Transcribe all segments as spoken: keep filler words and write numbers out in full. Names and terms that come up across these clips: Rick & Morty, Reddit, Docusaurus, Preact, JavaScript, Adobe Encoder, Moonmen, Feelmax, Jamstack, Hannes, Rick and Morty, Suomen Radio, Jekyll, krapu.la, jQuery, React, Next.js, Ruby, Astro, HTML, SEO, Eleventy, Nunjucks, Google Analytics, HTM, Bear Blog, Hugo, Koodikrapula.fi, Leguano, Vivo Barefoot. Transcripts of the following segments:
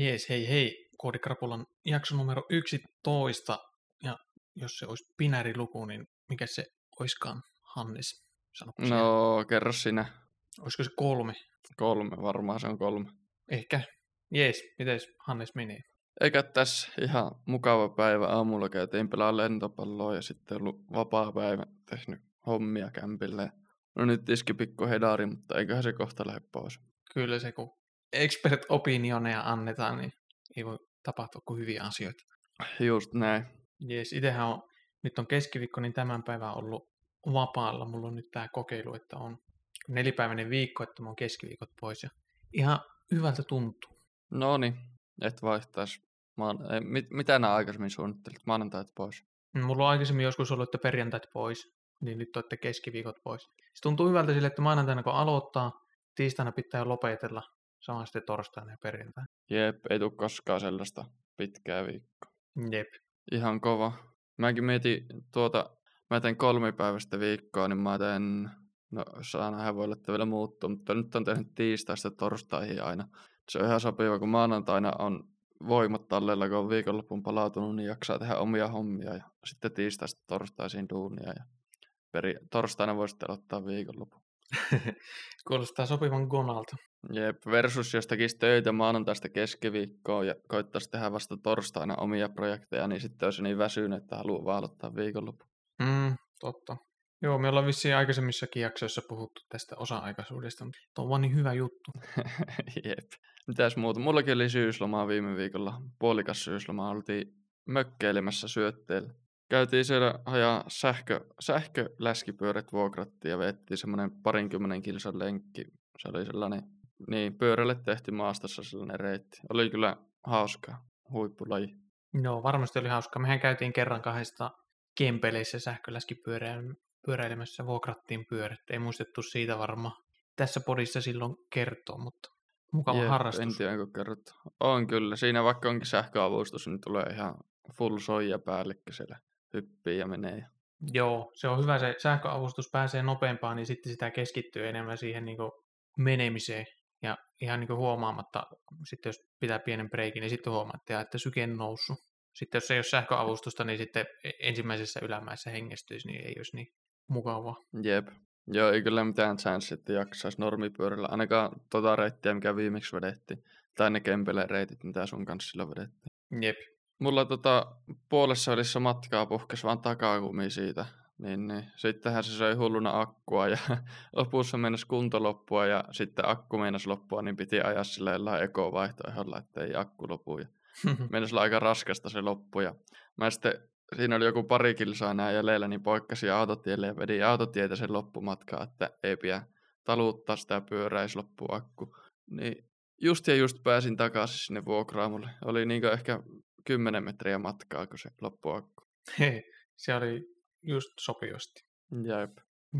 Jees, hei hei, Koodikrapulan jakso numero yksitoista, ja jos se olisi binääriluku, niin mikä se oiskaan, Hannes? Sanoppa no, siellä. Kerro sinä. Olisiko se kolme? Kolme, varmaan se on kolme. Ehkä. Jees, mites Hannes menee? Eikä tässä ihan mukava päivä. Aamulla käytiin pelaa lentopalloa ja sitten ollut vapaa päivä, tehnyt hommia kämpille. No nyt iski pikku hedari, mutta eiköhän se kohta lähde pois. Kyllä se, kun expert opinioneja annetaan, niin ei voi tapahtua kuin hyviä asioita. Just näin. Jees, itsehän on, nyt on keskiviikko, niin tämän päivän on ollut vapaalla. Mulla on nyt tää kokeilu, että on nelipäiväinen viikko, että mä oon keskiviikot pois. Ja ihan hyvältä tuntuu. No niin, et vaihtais. Oon, mit, mitä nää aikaisemmin suunnittelit? Maanantait pois. Mulla on aikaisemmin joskus ollut, että perjantait pois. Niin nyt olette keskiviikot pois. Se tuntuu hyvältä sille, että maanantaina kun aloittaa, tiistaina pitää lopetella. Sama sitten torstaina ja perjantaina. Jep, ei tule koskaan sellaista pitkää viikkoa. Jep. Ihan kova. Mäkin mietin tuota, mä teen kolmipäiväistä viikkoa, niin mä teen, no saa nähdä, voi olla, että vielä muuttuu, mutta nyt on tehnyt tiistaista torstaihin aina. Se on ihan sopiva, kun maanantaina on voimat tallella, kun on viikonloppuun palautunut, niin jaksaa tehdä omia hommia ja sitten tiistaista torstaisiin duunia ja peri- torstaina voi sitten aloittaa viikonlopun. Kuulostaa sopivan gonalta. Jep, versus jos tekisi töitä maanantaista keskiviikkoon ja koittaisi tehdä vasta torstaina omia projekteja, niin sitten olisi niin väsynyt, että haluaa vaan aloittaa viikonloppu. Mm, totta. Joo, me ollaan vissiin aikaisemmissakin jaksoissa puhuttu tästä osa-aikaisuudesta, mutta tuo on vaan niin hyvä juttu. Jep. Mitäs muuta? Mullakin oli syyslomaa viime viikolla, puolikas syyslomaa. Oltiin mökkeilemässä syötteellä. Käytiin siellä hajaa sähkö, sähköläskipyörät vuokrattiin ja veettiin semmoinen parinkymmenen kilsan lenkki. Se oli sellainen, niin pyörälle tehty maastossa sellainen reitti. Oli kyllä hauskaa, huippulaji. No varmasti oli hauskaa. Mehän käytiin kerran kahdesta kempeleissä sähköläskipyöräilemässä, vuokrattiin pyörät. Ei muistettu siitä varmaan tässä podissa silloin kertoa, mutta mukava Jeet, harrastus. En tiedä, kun kerrot. On kyllä. Siinä vaikka onkin sähköavustus, niin tulee ihan full soija päällekkö siellä hyppii ja menee. Joo, se on hyvä. Se sähköavustus pääsee nopeampaan, niin sitten sitä keskittyy enemmän siihen niin kuin menemiseen. Ja ihan niin kuin huomaamatta, sitten jos pitää pienen breikin, niin sitten huomaattaa, että syke on noussut. Sitten jos ei ole sähköavustusta, niin sitten ensimmäisessä ylämäessä hengestyisi, niin ei olisi niin mukavaa. Jep. Joo, ei kyllä mitään chance, että jaksaisi normipyörällä. Ainakaan tota reittiä, mikä viimeksi vedettiin. Tai ne kempeleen reitit, mitä sun kanssa sillä vedettiin. Jep. Mulla tota, puolessa välissä matkaa puhkesi vaan takakumi siitä. Niin, niin. Sittenhän se söi hulluna akkua ja lopussa mennessä kunto loppua ja sitten akku meinasi loppua, niin piti ajaa sillä jollain ekovaihtoehdolla, että ei akku lopu. Meinasi olla aika raskasta se loppu. Ja mä sitten, siinä oli joku pari kilsaa nää jäljellä, niin poikkasin autotielle ja vedin autotietä sen loppumatkaa, että ei pidä taluuttaa sitä pyörää, jos loppuu akku. Niin just ja just pääsin takaisin sinne vuokraamolle. Oli niinkö ehkä kymmenen metriä matkaa, kun se loppui akku. Hei, se oli just sopivasti. Jep.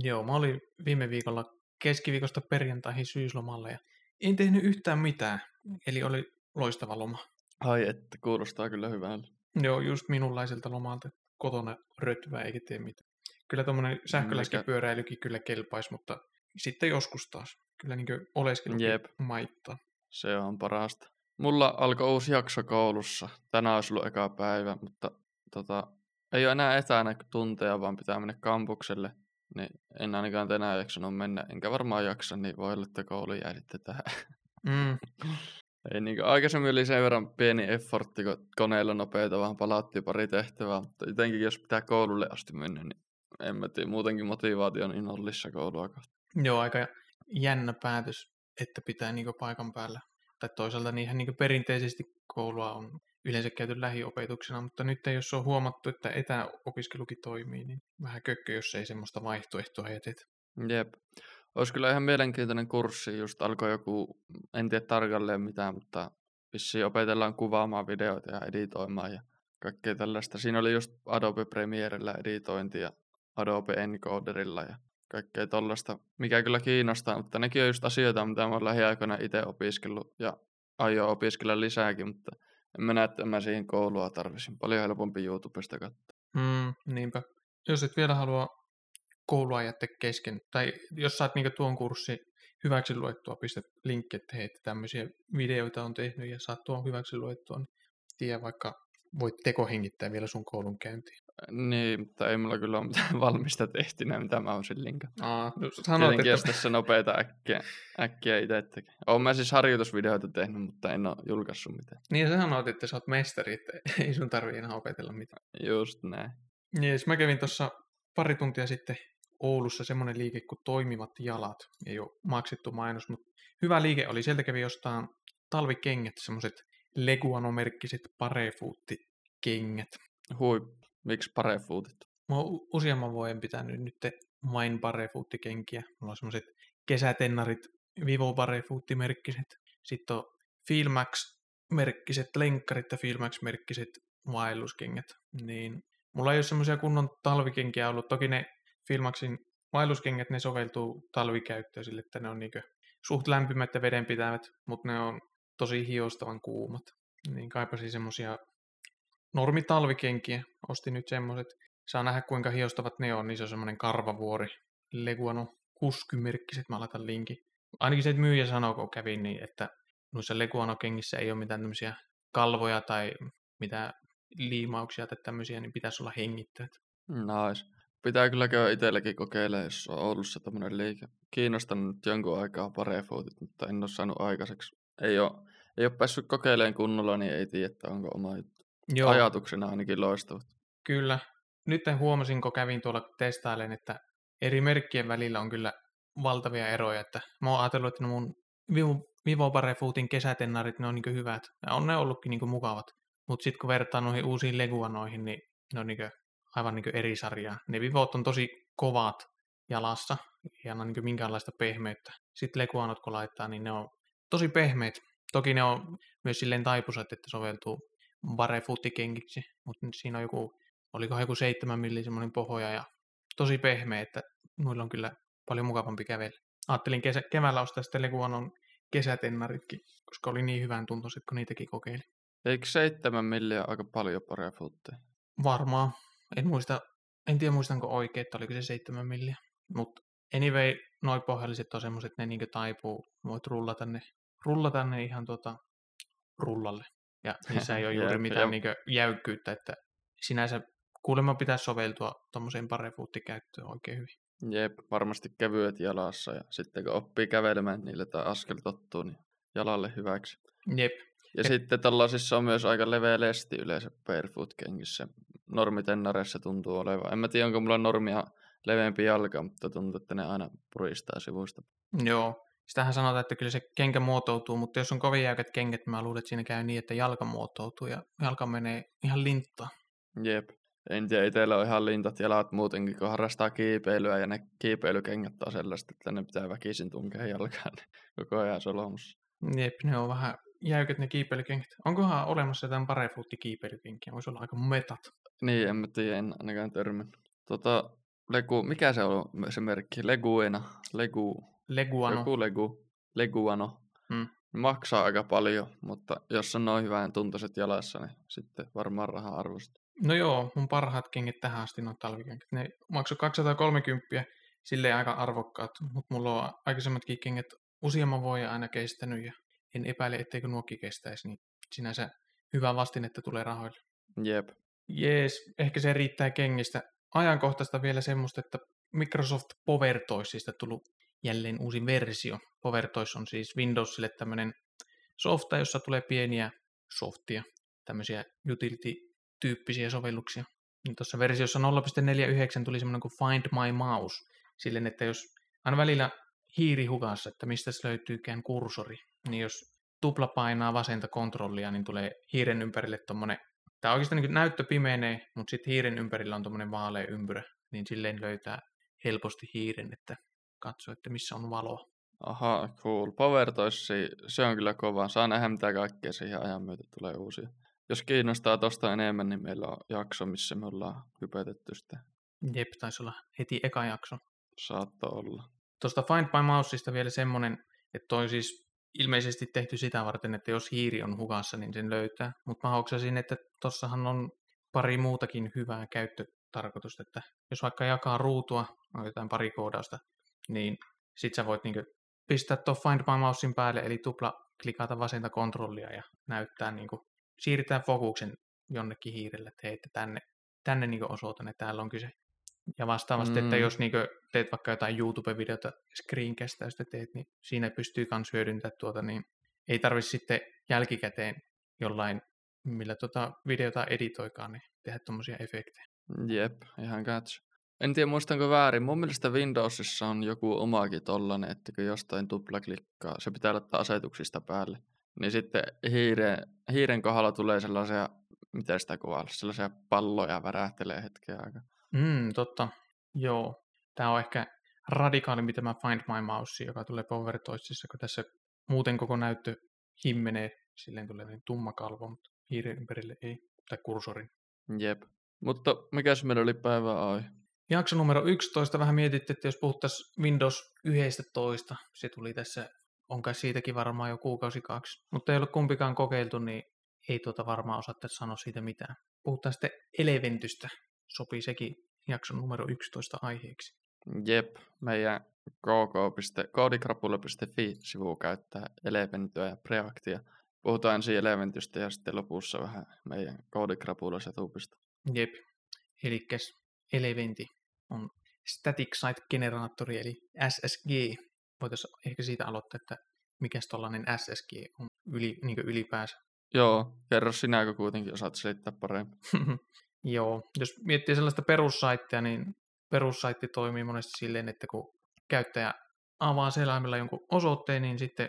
Joo, mä olin viime viikolla keskiviikosta perjantaihin syyslomalle ja en tehnyt yhtään mitään. Eli oli loistava loma. Ai että, kuulostaa kyllä hyvältä. Joo, just minunlaiselta lomalta. Kotona röttyvää eikä tee mitään. Kyllä tommonen sähköläskipyöräilykin kyllä kelpaisi, mutta sitten joskus taas. Kyllä niin kuin oleskelukin maittaa. Se on parasta. Mulla alkoi uusi jakso koulussa. Tänään olisi ollut eka päivä, mutta tota, ei ole enää etänä tunteja, vaan pitää mennä kampukselle. Niin en ainakaan tänään jaksanut mennä, enkä varmaan jaksa, niin voi olla, että koulu jää sitten tähän. Mm. Ei niin kuin, aikaisemmin oli sen verran pieni effortti, kun koneella nopeita vaan palaattiin pari tehtävää, mutta jotenkin jos pitää koululle asti mennä, niin en mä tiedä, muutenkin motivaatio on innollissa koulua kohta. Joo, aika jännä päätös, että pitää niin kuin paikan päällä. Tai toisaalta niinhän niin perinteisesti koulua on yleensä käyty lähiopetuksena, mutta nyt jos on huomattu, että etäopiskelukin toimii, niin vähän kökkö, jos ei semmoista vaihtoehtoa jätetä. Jep. Olisi kyllä ihan mielenkiintoinen kurssi, just alkoi joku, en tiedä tarkalleen mitään, mutta vissiin opetellaan kuvaamaan videoita ja editoimaan ja kaikkea tällaista. Siinä oli just Adobe Premierellä editointi ja Adobe Encoderilla ja kaikkea tollaista, mikä kyllä kiinnostaa, mutta nekin on just asioita, mitä mä oon lähiaikoina itse opiskellut ja aion opiskella lisääkin, mutta en mä näe, että mä siihen koulua tarvisin. Paljon helpompi YouTubesta katsoa. Mm, niinpä. Jos et vielä halua koulua jättää kesken, tai jos saat niinku tuon kurssi hyväksi luettua, pistä linkki, että hei, tämmöisiä videoita on tehnyt ja saat tuon hyväksi luettua, niin tiedä vaikka voit tekohengittää vielä sun koulunkäyntiin. Niin, tai ei mulla kyllä ole mitään valmista tehtynä, mitä mä olisin linkaan. Aa, sanot, että... jos tässä nopeita äkkiä, äkkiä itse tekee. Olen mä siis harjoitusvideoita tehnyt, mutta en ole julkaissut mitään. Niin, sä sanoit, että sä oot mestari, että ei sun tarvii enää opetella mitään. Just näin. Jees, mä kävin tuossa pari tuntia sitten Oulussa semmoinen liike kuin Toimivat jalat. Ei ole maksettu mainos, mutta hyvä liike oli. Sieltä kävi jostain talvikengät, semmoiset Leguano-merkkiset parefuutti-kengät. Huippu. Miksi parefuutit? Mä oon useamman vuoden pitänyt nyt vain parefuuttikenkiä. Mulla on semmoiset kesätennarit, Vivo parefuuttimerkkiset. Sitten on Feelmax-merkkiset lenkkarit ja Feelmax-merkkiset vaelluskengät. Niin, mulla ei ole semmoisia kunnon talvikenkiä ollut. Toki ne Feelmaxin vaelluskengät, ne soveltuu talvikäyttöön sille, että ne on niinku suht lämpimät ja vedenpitävät, mutta ne on tosi hiostavan kuumat. Niin kaipasin semmoisia normi talvikenkiä. Ostin nyt semmoiset. Saa nähdä, kuinka hiostavat ne on. Niissä on semmoinen karvavuori. Leguano Husky-merkkiset. Mä laitan linkin. Ainakin se, että myyjä sanoo, kun kävin, niin että noissa Leguano-kengissä ei ole mitään tämmöisiä kalvoja tai mitään liimauksia tai tämmöisiä, niin pitäisi olla hengittäjät. Nice. Pitää kyllä käydä itselläkin kokeilla, jos on Oulussa tämmöinen liike. Kiinnostan nyt jonkun aikaa parefuutit, mutta en ole saanut aikaiseksi. Ei ole, ei ole päässyt kokeilemaan kunnolla, niin ei tiedä, että onko oma juttu. Joo. Ajatuksena ainakin loistavat. Kyllä. Nyt huomasin, kun kävin tuolla testailen, että eri merkkien välillä on kyllä valtavia eroja. Että mä oon ajatellut, että mun Vivo Barefootin kesätennarit, ne on niin hyvät. Ja on ne ollutkin niin mukavat. Mutta sitten kun vertaa noihin uusiin Leguanoihin, niin ne on niin aivan niin eri sarjaa. Ne Vivot on tosi kovat jalassa. Ei anna niin minkäänlaista pehmeyttä. Sitten Leguanot, kun laittaa, niin ne on tosi pehmeät. Toki ne on myös silleen taipusat, että soveltuu barefootikengiksi, mutta siinä on joku, oliko joku seitsemän milli semmoinen pohja ja tosi pehmeä, että noilla on kyllä paljon mukavampi kävellä. Ajattelin kesä, keväällä ostaa sitten Leguanon kesätennaritkin, koska oli niin hyvän tuntoiset, kun niitäkin kokeili. Eikö seitsemän milliä aika paljon barefootteja? Varmaan. En muista, en tiedä muistanko oikein, että oliko se seitsemän milliä, mutta anyway, noi pohjalliset on semmoiset, ne niinkö taipuu, voit rullata ne, rullata ne ihan tuota rullalle. Ja niissä ei ole juuri mitään niin jäykkyyttä, että sinänsä kuulemma pitäisi soveltua tuommoiseen parefuuttikäyttöön oikein hyvin. Jep, varmasti kevyet jalassa ja sitten kun oppii kävelemään niille tai askel tottuu, niin jalalle hyväksi. Jep. Ja Jep. sitten tällaisissa on myös aika leveä lesti yleensä barefoot-kengissä. Normitennareissa tuntuu olevan. En mä tiedä, onko mulla normia leveämpi jalka, mutta tuntuu, että ne aina puristaa sivuista. Joo. Sitähän sanotaan, että kyllä se kenkä muotoutuu, mutta jos on kovin jäykät kengät, mä luulen, että siinä käy niin, että jalka muotoutuu ja jalka menee ihan linttaan. Jep. En tiedä, itsellä on ihan lintat jalat muutenkin, kun harrastaa kiipeilyä ja ne kiipeilykengät on sellaista, että ne pitää väkisin tunkea jalkaan koko ajan solomassa. Jep, ne on vähän jäykät ne kiipeilykengät. Onkohan olemassa jotain parefuuttikiipeilykenkiä? Voisi olla aika metat. Niin, en mä tiedä, en ainakaan törmännyt. Tota, legu, mikä se on se merkki? Leguena. Legu... Leguano. Joku legu, Leguano. Mm. Maksaa aika paljon, mutta jos on noin hyvän tuntoiset jalassa, niin sitten varmaan rahaa arvostaa. No joo, mun parhaat kengit tähän asti, no talvikengit. Ne maksoi kaksisataakolmekymmentä, silleen aika arvokkaat, mutta mulla on aikaisemmatkin kengät useamman vuoden aina kestänyt ja en epäile, etteikö nuokin kestäisi, niin sinänsä hyvä vastinetta tulee rahoille. Jep. Jees, ehkä se riittää kengistä. Ajankohtaista vielä semmoista, että Microsoft PowerToysista tullut jälleen uusi versio. PowerToys on siis Windowsille tämmöinen softa, jossa tulee pieniä softia, tämmöisiä utility-tyyppisiä sovelluksia. Ja tuossa versiossa nolla pilkku neljäkymmentäyhdeksän tuli semmoinen kuin Find My Mouse, silleen, että jos aina välillä hiiri hukassa, että mistä se löytyykään kursori, niin jos tupla painaa vasenta kontrollia, niin tulee hiiren ympärille tommoinen, tämä oikeastaan niin näyttö pimenee, mutta sitten hiiren ympärillä on tommoinen vaalea ympyrä, niin silleen löytää helposti hiiren, että katso, että missä on valoa. Aha, cool. PowerToys, se on kyllä kova. Saa nähdä, mitä kaikkea siihen ajan myötä tulee uusia. Jos kiinnostaa tosta enemmän, niin meillä on jakso, missä me ollaan hypetetty sitä. Jep, taisi olla heti eka jakso. Saattaa olla. Tuosta Find by Mouseista vielä semmoinen, että on siis ilmeisesti tehty sitä varten, että jos hiiri on hukassa, niin sen löytää. Mutta mä hoksasin, että tossahan on pari muutakin hyvää käyttötarkoitusta, että jos vaikka jakaa ruutua, on jotain pari koodausta, niin sit sä voit niinku pistää tuon Find My Mousein päälle, eli tupla klikata vasenta kontrollia ja näyttää, niin kuin, siirretään fokuksen jonnekin hiirelle, että hei, että tänne, tänne niin osoitan, että täällä on kyse. Ja vastaavasti, mm. että jos niin kuin, teet vaikka jotain YouTube-videota screencastäystä teet, niin siinä pystyy myös hyödyntämään tuota, niin ei tarvitse sitten jälkikäteen jollain, millä tuota videota editoikaan, niin tehdä tuommoisia efektejä. Jep, ihan catch. En tiedä, muistanko väärin. Mun mielestä Windowsissa on joku omakin tollainen, että kun jostain tuplaklikkaa, se pitää laittaa asetuksista päälle. Niin sitten hiire, hiiren kohdalla tulee sellaisia, miten sitä kuvailla, sellaisia palloja värähtelee hetken aikaa. Mm, totta. Joo. Tämä on ehkä radikaalimpi tämä Find My Mouse, joka tulee PowerToysissa, kun tässä muuten koko näyttö himmenee. Silleen tulee niin tumma kalvo, mutta hiiren ympärille ei. Tai kursorin. Jep. Mutta mikäs meillä oli päivä ai? Jakso numero yksitoista. Vähän mietittiin, että jos puhuttaisiin Windows yksitoista, se tuli tässä, on kai siitäkin varmaan jo kuukausi kaksi. Mutta ei ole kumpikaan kokeiltu, niin ei tuota varmaan osattaisi sanoa siitä mitään. Puhutaan sitten Eleventystä. Sopii sekin jakson numero yksitoista aiheeksi. Jep, meidän koodikrapula piste fi-sivu käyttää Eleventyä ja Preactia. Puhutaan ensin Eleventystä ja sitten lopussa vähän meidän koodikrapula-setupista. Jep, elikkäs Eleventy on Static Site Generaattori eli S S G. Voitaisiin ehkä siitä aloittaa, että mikäs tollainen S S G on yli, niin ylipäänsä. Joo, kerro sinäkö kuitenkin osaat selittää paremmin. Joo, jos miettii sellaista perussaittia, niin perussaitti toimii monesti silleen, että kun käyttäjä avaa selaimella jonkun osoitteen, niin sitten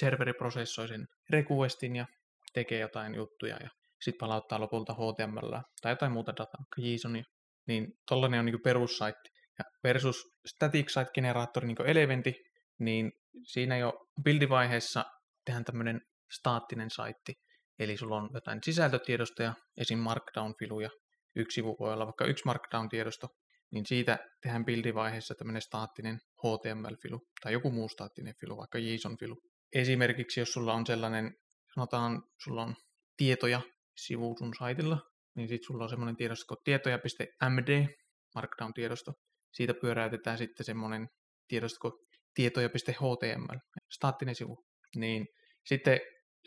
serveri prosessoi sen requestin ja tekee jotain juttuja ja sitten palauttaa lopulta H T M L tai jotain muuta dataa, JSONia. Niin tollainen on niin perussaitti. Ja versus Static Site Generaattori, niin kuin Eleventy, niin siinä jo buildivaiheessa tehdään tämmöinen staattinen saitti. Eli sulla on jotain sisältötiedostoja, esim. Markdown-filuja. Yksi sivu voi olla vaikka yksi Markdown-tiedosto, niin siitä tehdään bildivaiheessa tämmöinen staattinen H T M L-filu tai joku muu staattinen filu, vaikka JSON-filu. Esimerkiksi jos sulla on sellainen, sanotaan sulla on tietoja sivu sun saitilla, niin sitten sulla on semmoinen tiedosto kuin tietoja piste m d, Markdown-tiedosto. Siitä pyöräytetään sitten semmoinen tiedosto kuin tietoja piste h t m l, staattinen sivu. Niin sitten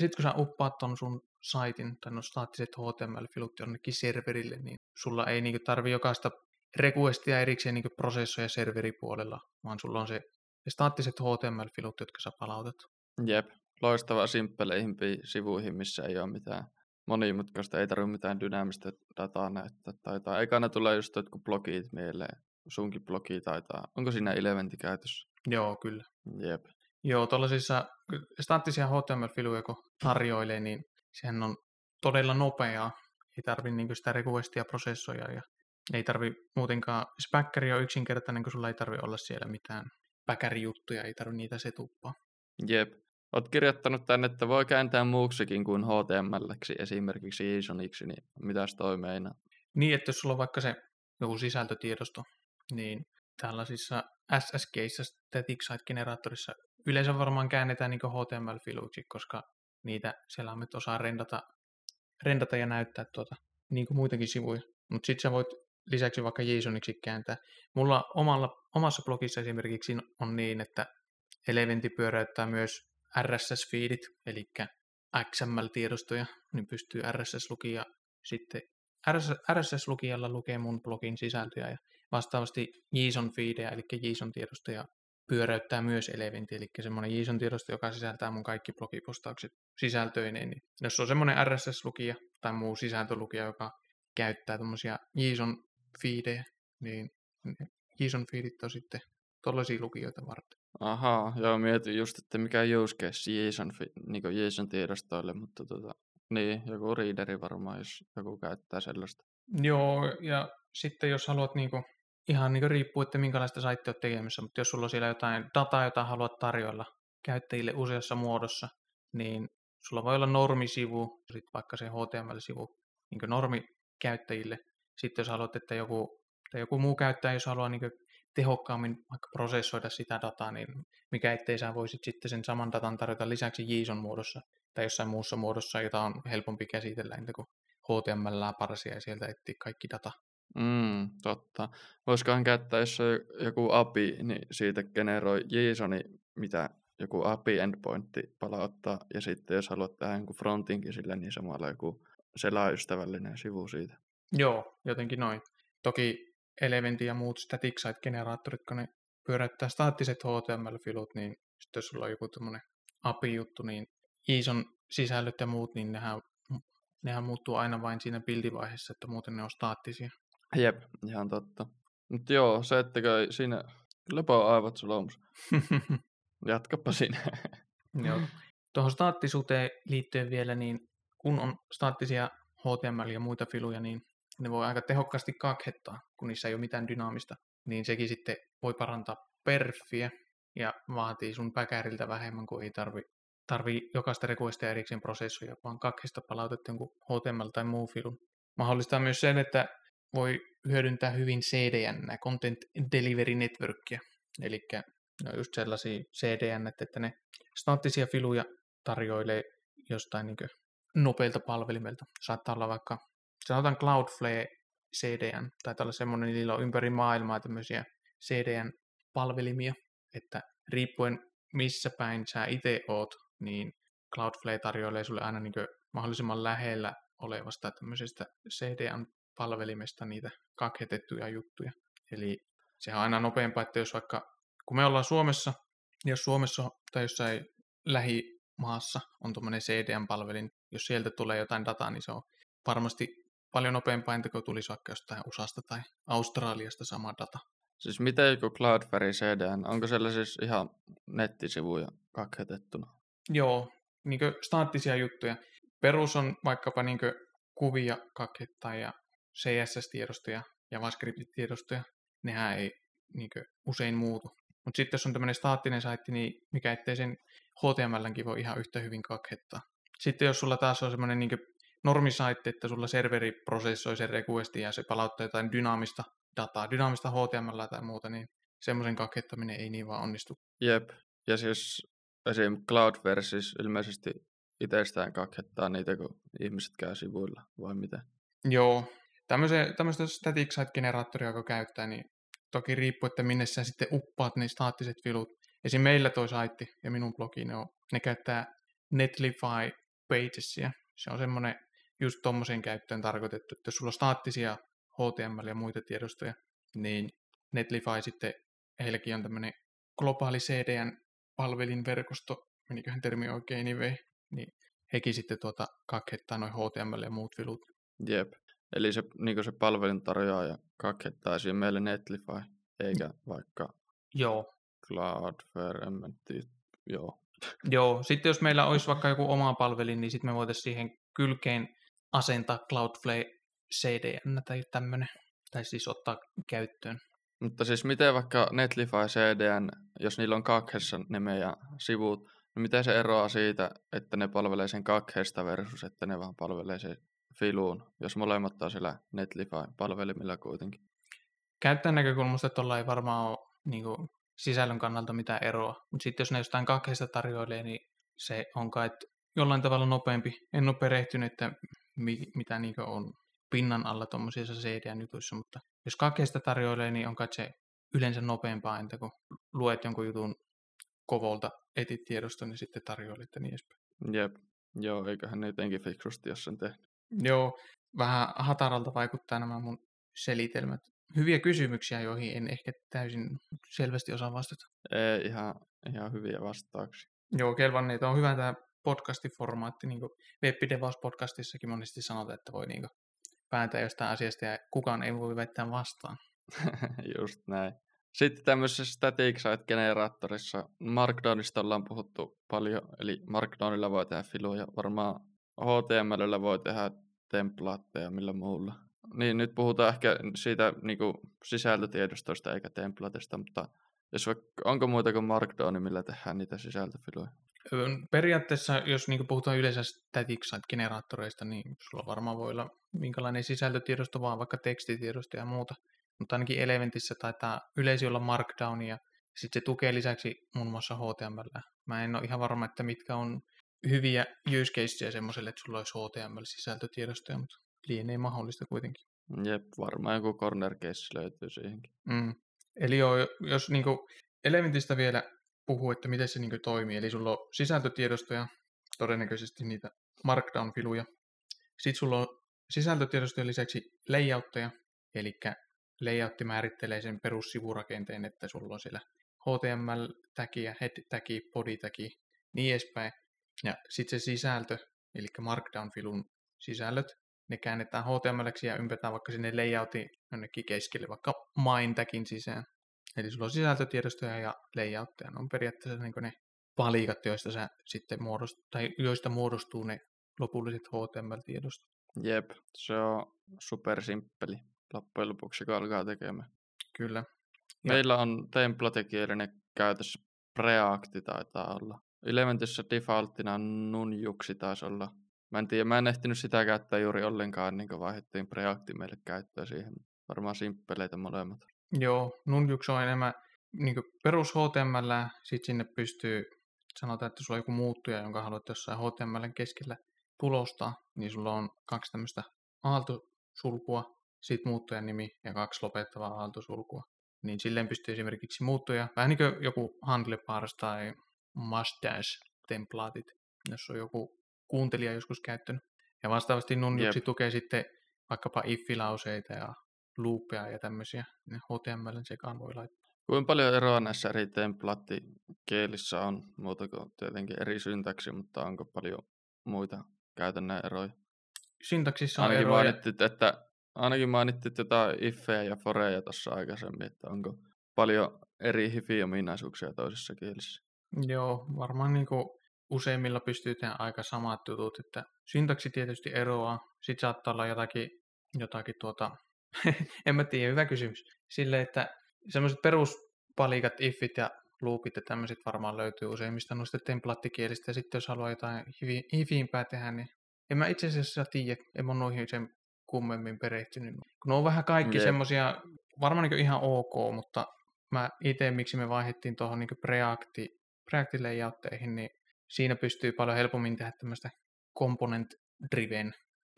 Sitten kun sä uppaat ton sun saitin tai noin staattiset H T M L-filut jonnekin serverille, niin sulla ei niinku tarvi jokaista requestia erikseen niinku prosessoja serveripuolella, vaan sulla on se staattiset H T M L-filut, jotka sä palautat. Jep, loistava simppeleihin sivuihin, missä ei ole mitään monimutkaista, ei tarvitse mitään dynaamista dataa näyttää tai jotain. Ekana tulee just jotkut blogit mieleen, sunkin blogi taitaa. Onko siinä Eleventy käytössä? Joo, kyllä. Jep. Joo, tuollaisissa staattisia H T M L-filuja, kun tarjoilee, niin sehän on todella nopeaa. Ei tarvitse niin sitä requestia prosessoja ja ei tarvitse muutenkaan. Se backeri on yksinkertainen, kun sulla ei tarvitse olla siellä mitään backerijuttuja, ei tarvitse niitä setuppaa. Jep. Olet kirjoittanut tänne, että voi kääntää muuksikin kuin H T M L-ksi, esimerkiksi JSONiksi, niin mitäs toi meinaa? Niin, että jos sulla on vaikka se joku sisältötiedosto, niin tällaisissa S S G-ssä, Static Site-generaattorissa, yleensä varmaan käännetään niin H T M L-filuiksi, koska niitä selaimet osaa rendata, rendata ja näyttää tuota, niin kuin muitakin sivuja. Mutta sitten sä voit lisäksi vaikka JSONiksi kääntää. Mulla omalla, omassa blogissa esimerkiksi on niin, että Eleventy pyöräyttää myös R S S-feedit, eli X M L-tiedostoja, niin pystyy R S S-lukija sitten R S S-lukijalla lukee mun blogin sisältöjä ja vastaavasti JSON-feedejä, eli JSON-tiedostoja, pyöräyttää myös Eleventy, eli semmoinen JSON-tiedosto, joka sisältää mun kaikki blogipostaukset sisältöineen. Niin jos on semmoinen R S S-lukija tai muu sisältölukija, joka käyttää tuommoisia JSON-feedejä, niin JSON-feedit on sitten tollaisia lukijoita varten. Ahaa, joo, mietin just, että mikä use case JSON-tiedostoille, niin mutta tota, niin, joku readeri varmaan, jos joku käyttää sellaista. Joo, ja sitten jos haluat niinku ihan niin riippuu, että minkälaista saitte olet tekemässä, mutta jos sulla on siellä jotain dataa, jota haluat tarjoilla käyttäjille useassa muodossa, niin sulla voi olla normisivu, sitten vaikka se H T M L-sivu niin normikäyttäjille. Sitten jos haluat, että joku, tai joku muu käyttäjä, jos haluaa niin tehokkaammin vaikka prosessoida sitä dataa, niin mikä ettei sä voisit sitten sen saman datan tarjota lisäksi JSON-muodossa tai jossain muussa muodossa, jota on helpompi käsitellä, entä kuin H T M L parsia ja sieltä etsiä kaikki data. Mm, totta. Voisikohan käyttää, jos on joku A P I, niin siitä generoi JSONi, mitä joku A P I-endpointti palauttaa, ja sitten jos haluat tehdä joku frontinkin sillä, niin samalla joku selaystävällinen sivu siitä. Joo, jotenkin noin. Toki Eleventy ja muut static site-generaattorit, kun ne pyöräyttää staattiset H T M L-filut, niin sitten jos sulla on joku tämmöinen A P I-juttu, niin JSON sisällöt ja muut, niin nehän, nehän muuttuu aina vain siinä buildivaiheessa, että muuten ne on staattisia. Jep, ihan totta. Mutta joo, se, että kai siinä lepaa aivot sulaumassa. Jatkapa sinä. Joo. Tuohon staattisuuteen liittyen vielä, niin kun on staattisia H T M L ja muita filuja, niin ne voi aika tehokkaasti kakhettaa, kun niissä ei ole mitään dynaamista. Niin sekin sitten voi parantaa perfiä ja vaatii sun päkäriltä vähemmän, kun ei tarvi, tarvi jokaista requestia erikseen prosessoja, vaan kakhesta palautetta jonkun H T M L tai muu filun. Mahdollistaa myös sen, että voi hyödyntää hyvin C D N, Content Delivery Networkia, eli ne on just sellaisia C D N, että ne staattisia filuja tarjoilee jostain niin nopeilta palvelimelta. Saattaa olla vaikka, sanotaan Cloudflare C D N, taitaa olla semmoinen, niin niillä on ympäri maailmaa tämmöisiä C D N-palvelimia, että riippuen missä päin sä itse oot, niin Cloudflare tarjoilee sulle aina niin mahdollisimman lähellä olevasta tämmöisestä C D N-palvelimesta niitä kakhetettuja juttuja. Eli sehän on aina nopeampaa, että jos vaikka kun me ollaan Suomessa, niin jos Suomessa tai jossain lähimaassa on tuommoinen C D N-palvelin, jos sieltä tulee jotain dataa, niin se on varmasti paljon nopeampaa, entä kun tulisi vaikka jostain U S A:sta tai Australiasta sama data. Siis miten joku Cloudflare C D N, onko siellä siis ihan nettisivuja kakhetettuna? Joo, niin kuin staattisia juttuja. Perus on vaikkapa niin kuin kuvia kakhettaa ja C S S-tiedostoja ja JavaScript-tiedostoja. Nehän ei niin kuin usein muutu. Mutta sitten jos on tämmöinen staattinen saitti, niin mikä ettei sen H T M L:nkin voi ihan yhtä hyvin kakhettaa. Sitten jos sulla taas on semmoinen niin normisaitti, että sulla serveri prosessoi sen requestin ja se palauttaa jotain dynaamista dataa, dynaamista H T M L:ää tai muuta, niin semmoisen kakhettaminen ei niin vaan onnistu. Jep, ja siis esim. Cloudflare siis ilmeisesti itsestään kakhettaa niitä, kun ihmiset käy sivuilla, vai mitä? Joo, tämmöistä static site-generaattoria kun käyttää, niin toki riippuu, että minne sä sitten uppaat ne staattiset filut. Esim. meillä toi saitti ja minun blogi, ne, on, ne käyttää Netlify pagesia. Se on semmoinen just tommoseen käyttöön tarkoitettu, että jos sulla on staattisia H T M L ja muita tiedostoja, niin Netlify sitten, heilläkin on tämmöinen globaali C D N-palvelinverkosto, meniköhän termi oikein, niin vei, niin hekin sitten tuota kakhettaa noin H T M L ja muut filut. Jep. Eli se, niin se palvelin tarjoaa ja kakhettaisiin meille Netlify, eikä vaikka joo. Cloudflare, en mä tiedä. Joo. Joo, sitten jos meillä olisi vaikka joku oma palvelin, niin sitten me voitaisiin siihen kylkeen asentaa Cloudflare C D N tai tämmöinen, tai siis ottaa käyttöön. Mutta siis miten vaikka Netlify C D N, jos niillä on kakhessa ne meidän sivut, niin miten se eroaa siitä, että ne palvelee sen kakhesta versus, että ne vaan palvelee sen filuun, jos molemmat on siellä Netlify-palvelimilla kuitenkin. Käyttäjän näkökulmasta tuolla ei varmaan ole niin kuin, sisällön kannalta mitään eroa, mutta sitten jos ne jostain kakheesta tarjoilee, niin se on kai jollain tavalla nopeampi. En ole perehtynyt, että mi- mitä niin kuin on pinnan alla tuommoisissa C D N-jutuissa, mutta jos kakheesta tarjoilee, niin on kai se yleensä nopeampaa, entä kun luet jonkun jutun kovolta etitiedosta, niin sitten tarjoilet ja niin edespäin. Jep, joo, eiköhän ne jotenkin fiksusti, jos sen tehnyt. Joo, vähän hataralta vaikuttaa nämä mun selitelmät. Hyviä kysymyksiä, joihin en ehkä täysin selvästi osaa vastata. Ei, ihan, ihan hyviä vastauksia. Joo, kelvanneet on hyvä tämä podcastiformaatti. Niin kuin web-devaus-podcastissakin monesti sanotaan, että voi niin päätää jostain asiasta ja kukaan ei voi väittää vastaan. Just näin. Sitten tämmöisessä static site-generaattorissa Markdownista ollaan puhuttu paljon, eli Markdownilla voi tehdä filuja varmaan. H T M L:llä voi tehdä templaatteja millä muulla. Niin, nyt puhutaan ehkä siitä niin kuin sisältötiedostoista eikä templaatista, mutta jos vaikka, onko muuta kuin Markdown, millä tehdään niitä sisältöfiluja? Periaatteessa, jos niin kuin puhutaan yleensä static site-generaattoreista, niin sulla varmaan voi olla minkälainen sisältötiedosto, vaan vaikka tekstitiedosto ja muuta. Mutta ainakin Eleventissä taitaa yleisesti olla Markdownia. Sitten se tukee lisäksi muun muassa H T M L:ää. Mä en ole ihan varma, että mitkä on hyviä use caseja semmoiselle, että sulla olisi H T M L-sisältötiedostoja, mutta lienee mahdollista kuitenkin. Jep, varmaan joku corner case löytyy siihenkin. Mm. Eli joo, jos niinku Elementistä vielä puhua, että miten se niin kuin toimii. Eli sulla on sisältötiedostoja, todennäköisesti niitä Markdown-filuja. Sitten sulla on sisältötiedostojen lisäksi layoutteja, eli layoutti määrittelee sen perussivurakenteen, että sulla on siellä H T M L-täkiä, head-täkiä, body-täkiä, niin edespäin. Ja sitten se sisältö, eli Markdown-filun sisällöt, ne käännetään H T M L:ksi ja ympätään vaikka sinne layoutin jonnekin keskelle, vaikka main-täkin sisään. Eli sulla on sisältötiedostoja ja layoutteja. Ne on periaatteessa niin kuin ne palikat, joista, sä sitten muodostuu, tai joista muodostuu ne lopulliset H T M L-tiedostot. Jep, se on supersimppeli loppujen lopuksi, kun alkaa tekemään. Kyllä. Ja meillä on templatekijöiden käytössä Preacti taitaa olla. Elementissä defaulttina Nunjucksi taisi olla. Mä en tiedä, mä en ehtinyt sitä käyttää juuri ollenkaan, niin kuin vaihdettiin Preacti meille käyttöön siihen. Varmaan simppeleitä molemmat. Joo, Nunjucks on enemmän niin kuin perus H T M L, sit sinne pystyy, sanotaan, että sulla on joku muuttuja, jonka haluat jossain H T M L:n keskellä tulostaa, niin sulla on kaksi tämmöistä aaltosulkua, sit muuttujan nimi ja kaksi lopettavaa aaltosulkua. Niin silleen pystyy esimerkiksi muuttuja, vähän niin kuin joku handlebars tai mustache-templaatit, jos on joku kuuntelija joskus käyttänyt. Ja vastaavasti Nunjucksi yep. tukee sitten vaikkapa if-lauseita ja loopeja ja tämmöisiä, ne H T M L:n sekaan voi laittaa. Kuinka paljon eroa näissä eri templaattikielissä on, muuta kuin tietenkin eri syntaksi, mutta onko paljon muita käytännön eroja? Syntaksissa on ainakin eroja. Mainittit, että, ainakin mainittit jotain ifejä ja foreja tuossa aikaisemmin, että onko paljon eri hifi-ominaisuuksia toisessa kielissä? Joo, varmaan niin kuin useimmilla pystyy tehdä aika samat jutut, että syntaksi tietysti eroaa, sitten saattaa olla jotakin, jotakin tuota, en mä tiedä, hyvä kysymys, sille että sellaiset peruspalikat, ifit ja loopit ja tämmöiset varmaan löytyy useimmista noista templaattikielistä. Ja sitten jos haluaa jotain hifiimpää tehdä, niin en mä itse asiassa tiedä, en mä noihin sen kummemmin perehtynyt. No on vähän kaikki yeah. semmoisia, varmaan niin ihan ok, mutta mä itse, miksi me vaihdettiin tuohon niin Preacti, Preacti-layoutteihin, niin siinä pystyy paljon helpommin tehdä tämmöistä component-driven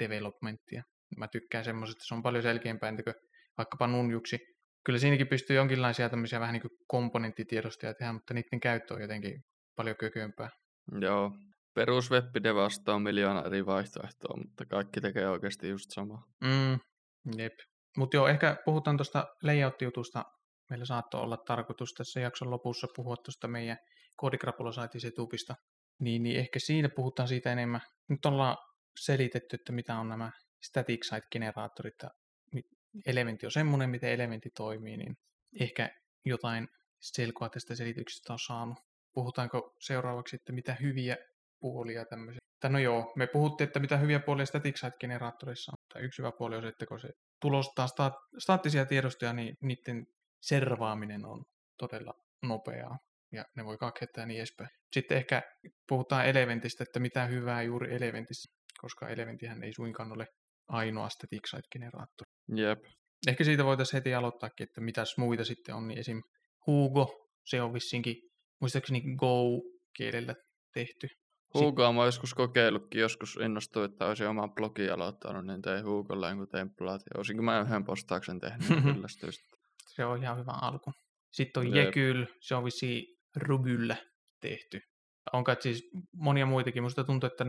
developmenttia. Mä tykkään semmoisesta, se on paljon selkeämpää, entä kuin vaikkapa Nunjucksi. Kyllä siinäkin pystyy jonkinlaisia tämmöisiä vähän niin kuin komponenttitiedostoja tehdä, mutta niiden käyttö on jotenkin paljon kökömpää. Joo, peruswebbidevasta on miljoona eri vaihtoehtoa, mutta kaikki tekee oikeasti just samaa. Mm, jep. Mutta joo, ehkä puhutaan tuosta layout-jutusta. Meillä saattoi olla tarkoitus tässä jakson lopussa puhua tuosta meidän Koodikrapula-saitisitupista. Niin, niin ehkä siinä puhutaan siitä enemmän. Nyt ollaan selitetty, että mitä on nämä static site-generaattorit ja Eleventy on semmoinen, miten Eleventy toimii, niin ehkä jotain selkoa tästä selityksestä on saanut. Puhutaanko seuraavaksi, että mitä hyviä puolia tämmöisiä? Tai no joo, me puhuttiin, että mitä hyviä puolia static site-generaattorissa on. Tai yksi hyvä puoli on se, että kun se tulostaa sta- staattisia tiedostoja, niin niiden servaaminen on todella nopeaa. Ja ne voi kakhettaa ja niin edespäin. Sitten ehkä puhutaan Eleventystä, että mitä hyvää juuri Eleventyssä, koska Eleventyhän ei suinkaan ole ainoa static site-generaattori. Jep. Ehkä siitä voitaisiin heti aloittaakin, että mitäs muita sitten on, niin esim. Hugo, se on vissinkin, muistaakseni Go-kielellä tehty. Hugo on mä joskus kokeillutkin, joskus innostuin, että olisin oman blogin aloittanut, niin tein Hugolla kuin templaatio. Olisinko mä yhden postauksen tehnyt kyllästyistä. Se on ihan hyvä alku. Sitten on Jekyll, se on vissiin Rubyllä tehty. Onkaan siis monia muitakin, musta tuntuu, että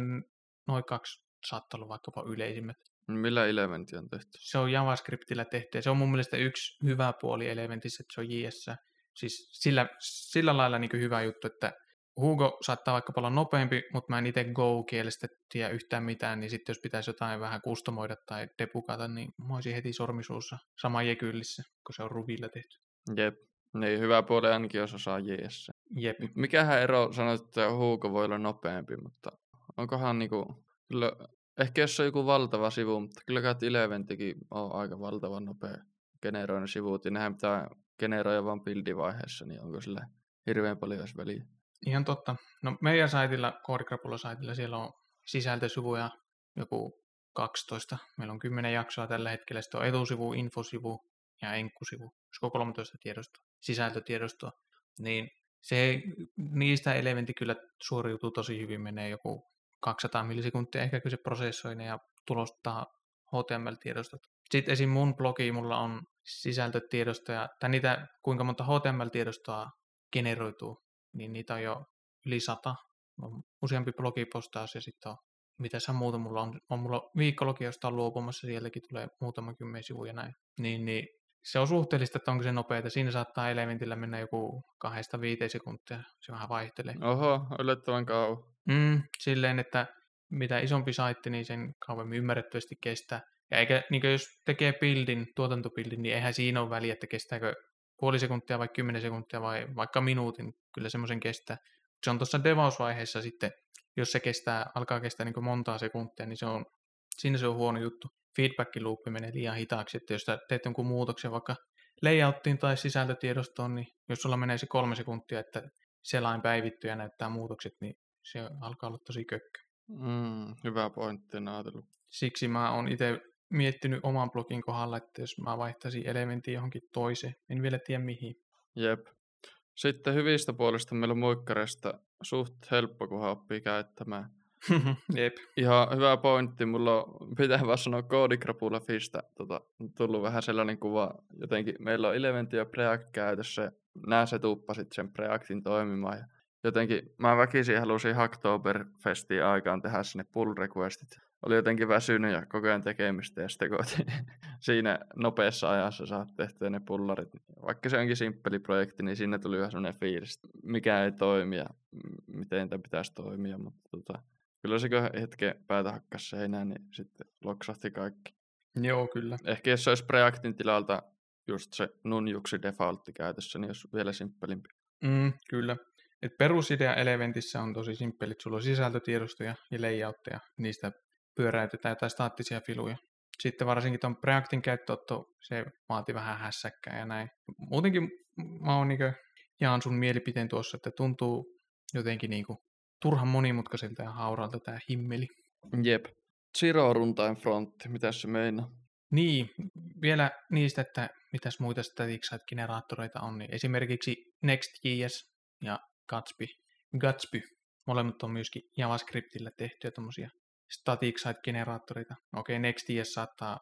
noin kaksi saattaa olla vaikkapa yleisimmät. Millä Eleventy on tehty? Se on JavaScriptillä tehty. Se on mun mielestä yksi hyvä puoli Eleventissä, että se on J S. Siis sillä, sillä lailla niin hyvä juttu, että Hugo saattaa vaikka olla nopeampi, mutta mä en itse Go-kielestä tiedä yhtään mitään, niin sitten jos pitäisi jotain vähän kustomoida tai debugata, niin mä olisin heti sormisuussa. Sama Jekyllissä, kun se on Rubyllä tehty. Jep. Niin, hyvä puoli ainakin, jos osaa J S. Jep. Mikähän ero, sanoit, että Hugo voi olla nopeampi, mutta onkohan niinku kyllä. Ehkä jos on joku valtava sivu, mutta kyllä kai Eleventykin on aika valtavan nopea generoinen sivut, ja nehän pitää generoida vain buildivaiheessa, niin onko sillä hirveän paljon edes väliä? Ihan totta. No meidän saitilla, Koodikrapula-saitilla, siellä on sisältösivuja joku kaksitoista. Meillä on kymmenen jaksoa tällä hetkellä. Sitten on etusivu, infosivu ja enkkusivu, koska kolmetoista tiedostoa, sisältötiedostoa. Niin se, niistä Eleventy kyllä suoriutuu tosi hyvin, menee joku kaksisataa millisekuntia, ehkä kyllä se prosessoi ne ja tulostaa H T M L-tiedostot. Sitten esim. Mun blogi, mulla on sisältötiedostoja, tai niitä kuinka monta H T M L-tiedostoa generoituu niin niitä on jo yli sata. On useampi blogipostaus ja sitten on, mitä sä muuta mulla on, on mulla viikkologiasta luopumassa, sielläkin tulee muutama kymmen sivuja näin. Niin, niin se on suhteellista, että onko se nopeeta. Siinä saattaa Elementillä mennä joku kahdesta viiteen sekuntia, se vähän vaihtelee. Oho, yllättävän kauan. Mm, silleen, että mitä isompi saitti, niin sen kauemmin ymmärrettävästi kestää. Ja eikä, niin jos tekee buildin, tuotantopildin, niin eihän siinä ole väliä, että kestääkö puoli sekuntia vai kymmenen sekuntia vai vaikka minuutin. Kyllä semmoisen kestää. Se on tuossa devausvaiheessa sitten, jos se kestää, alkaa kestää niin kuin montaa sekuntia, niin se on, siinä se on huono juttu. Feedback-luuppi menee liian hitaaksi, että jos teet jonkun muutoksen vaikka layouttiin tai sisältötiedostoon, niin jos sulla menee se kolme sekuntia, että selain päivittyy ja näyttää muutokset, niin se alkaa olla tosi kökkö. Mm, hyvä pointti, Naatelu. Siksi mä oon itse miettinyt oman blogin kohdalla, että jos mä vaihtaisin elementin johonkin toiseen, en vielä tiedä mihin. Jep. Sitten hyvistä puolista meillä on muikkarista suht helppo, kunhan oppii käyttämään. Jep. Ihan hyvä pointti. Mulla on, pitää vaan sanoa Koodikrapula piste fi istä tota, tullut vähän sellainen kuva. Jotenkin meillä on Eleventy ja Preact käytössä. Nää se tuuppasit sen Preactin toimimaan. Ja jotenkin mä väkisin halusin Hacktoberfestiin aikaan tehdä sinne pull requestit. Oli jotenkin väsynyt ja koko ajan tekemistä ja sitten siinä nopeassa ajassa saat tehtyä ne pullarit. Vaikka se onkin simppeli projekti, niin siinä tuli vähän sellainen fiilis, mikä ei toimi ja miten tämä pitäisi toimia. Mutta tota, kyllä se hetken päätä hakkas seinää, niin sitten loksahti kaikki. Joo, kyllä. Ehkä jos olisi Preactin tilalta just se Nunjuksi defaultti käytössä, niin olisi vielä simppelimpi. Mm, kyllä. Et perusidea Eleventissä on tosi simppeli, että sulla on sisältötiedostoja ja layoutteja, niistä pyöräytetään jotain staattisia filuja. Sitten varsinkin tuon Preactin käyttöotto, se vaati vähän hässäkkää ja näin. Muutenkin mä oon niinkö, jaan sun mielipiteen tuossa, että tuntuu jotenkin niinku turhan monimutkaiselta ja hauraalta tää himmeli. Jep. Zero runtime frontti, mitäs se meinaa? Niin, vielä niistä, että mitäs muita static site-generaattoreita on, niin esimerkiksi Next.js ja Gatsby. Gatsby, molemmat on myöskin JavaScriptillä tehtyjä tommosia static site-generaattoreita. Okei, Next.js saattaa,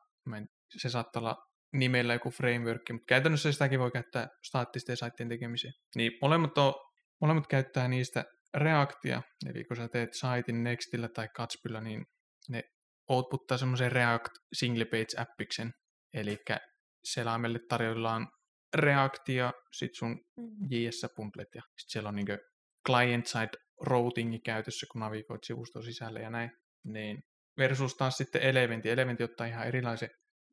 se saattaa olla nimellä joku framework, mutta käytännössä sitäkin voi käyttää staattisten saitteen tekemiseen. Niin molemmat, on, molemmat käyttää niistä Reactia, eli kun sä teet saitin Nextillä tai Gatsbyllä, niin ne outputtaa semmoisen React single page appiksen, eli selaimelle tarjoillaan Reactia, sit sun J S-pumplet ja sit siellä on niinkö client-side routingi käytössä, kun navigoit sivuston sisälle ja näin. Niin versus taas sitten Eleventy. Eleventy ottaa ihan erilaisen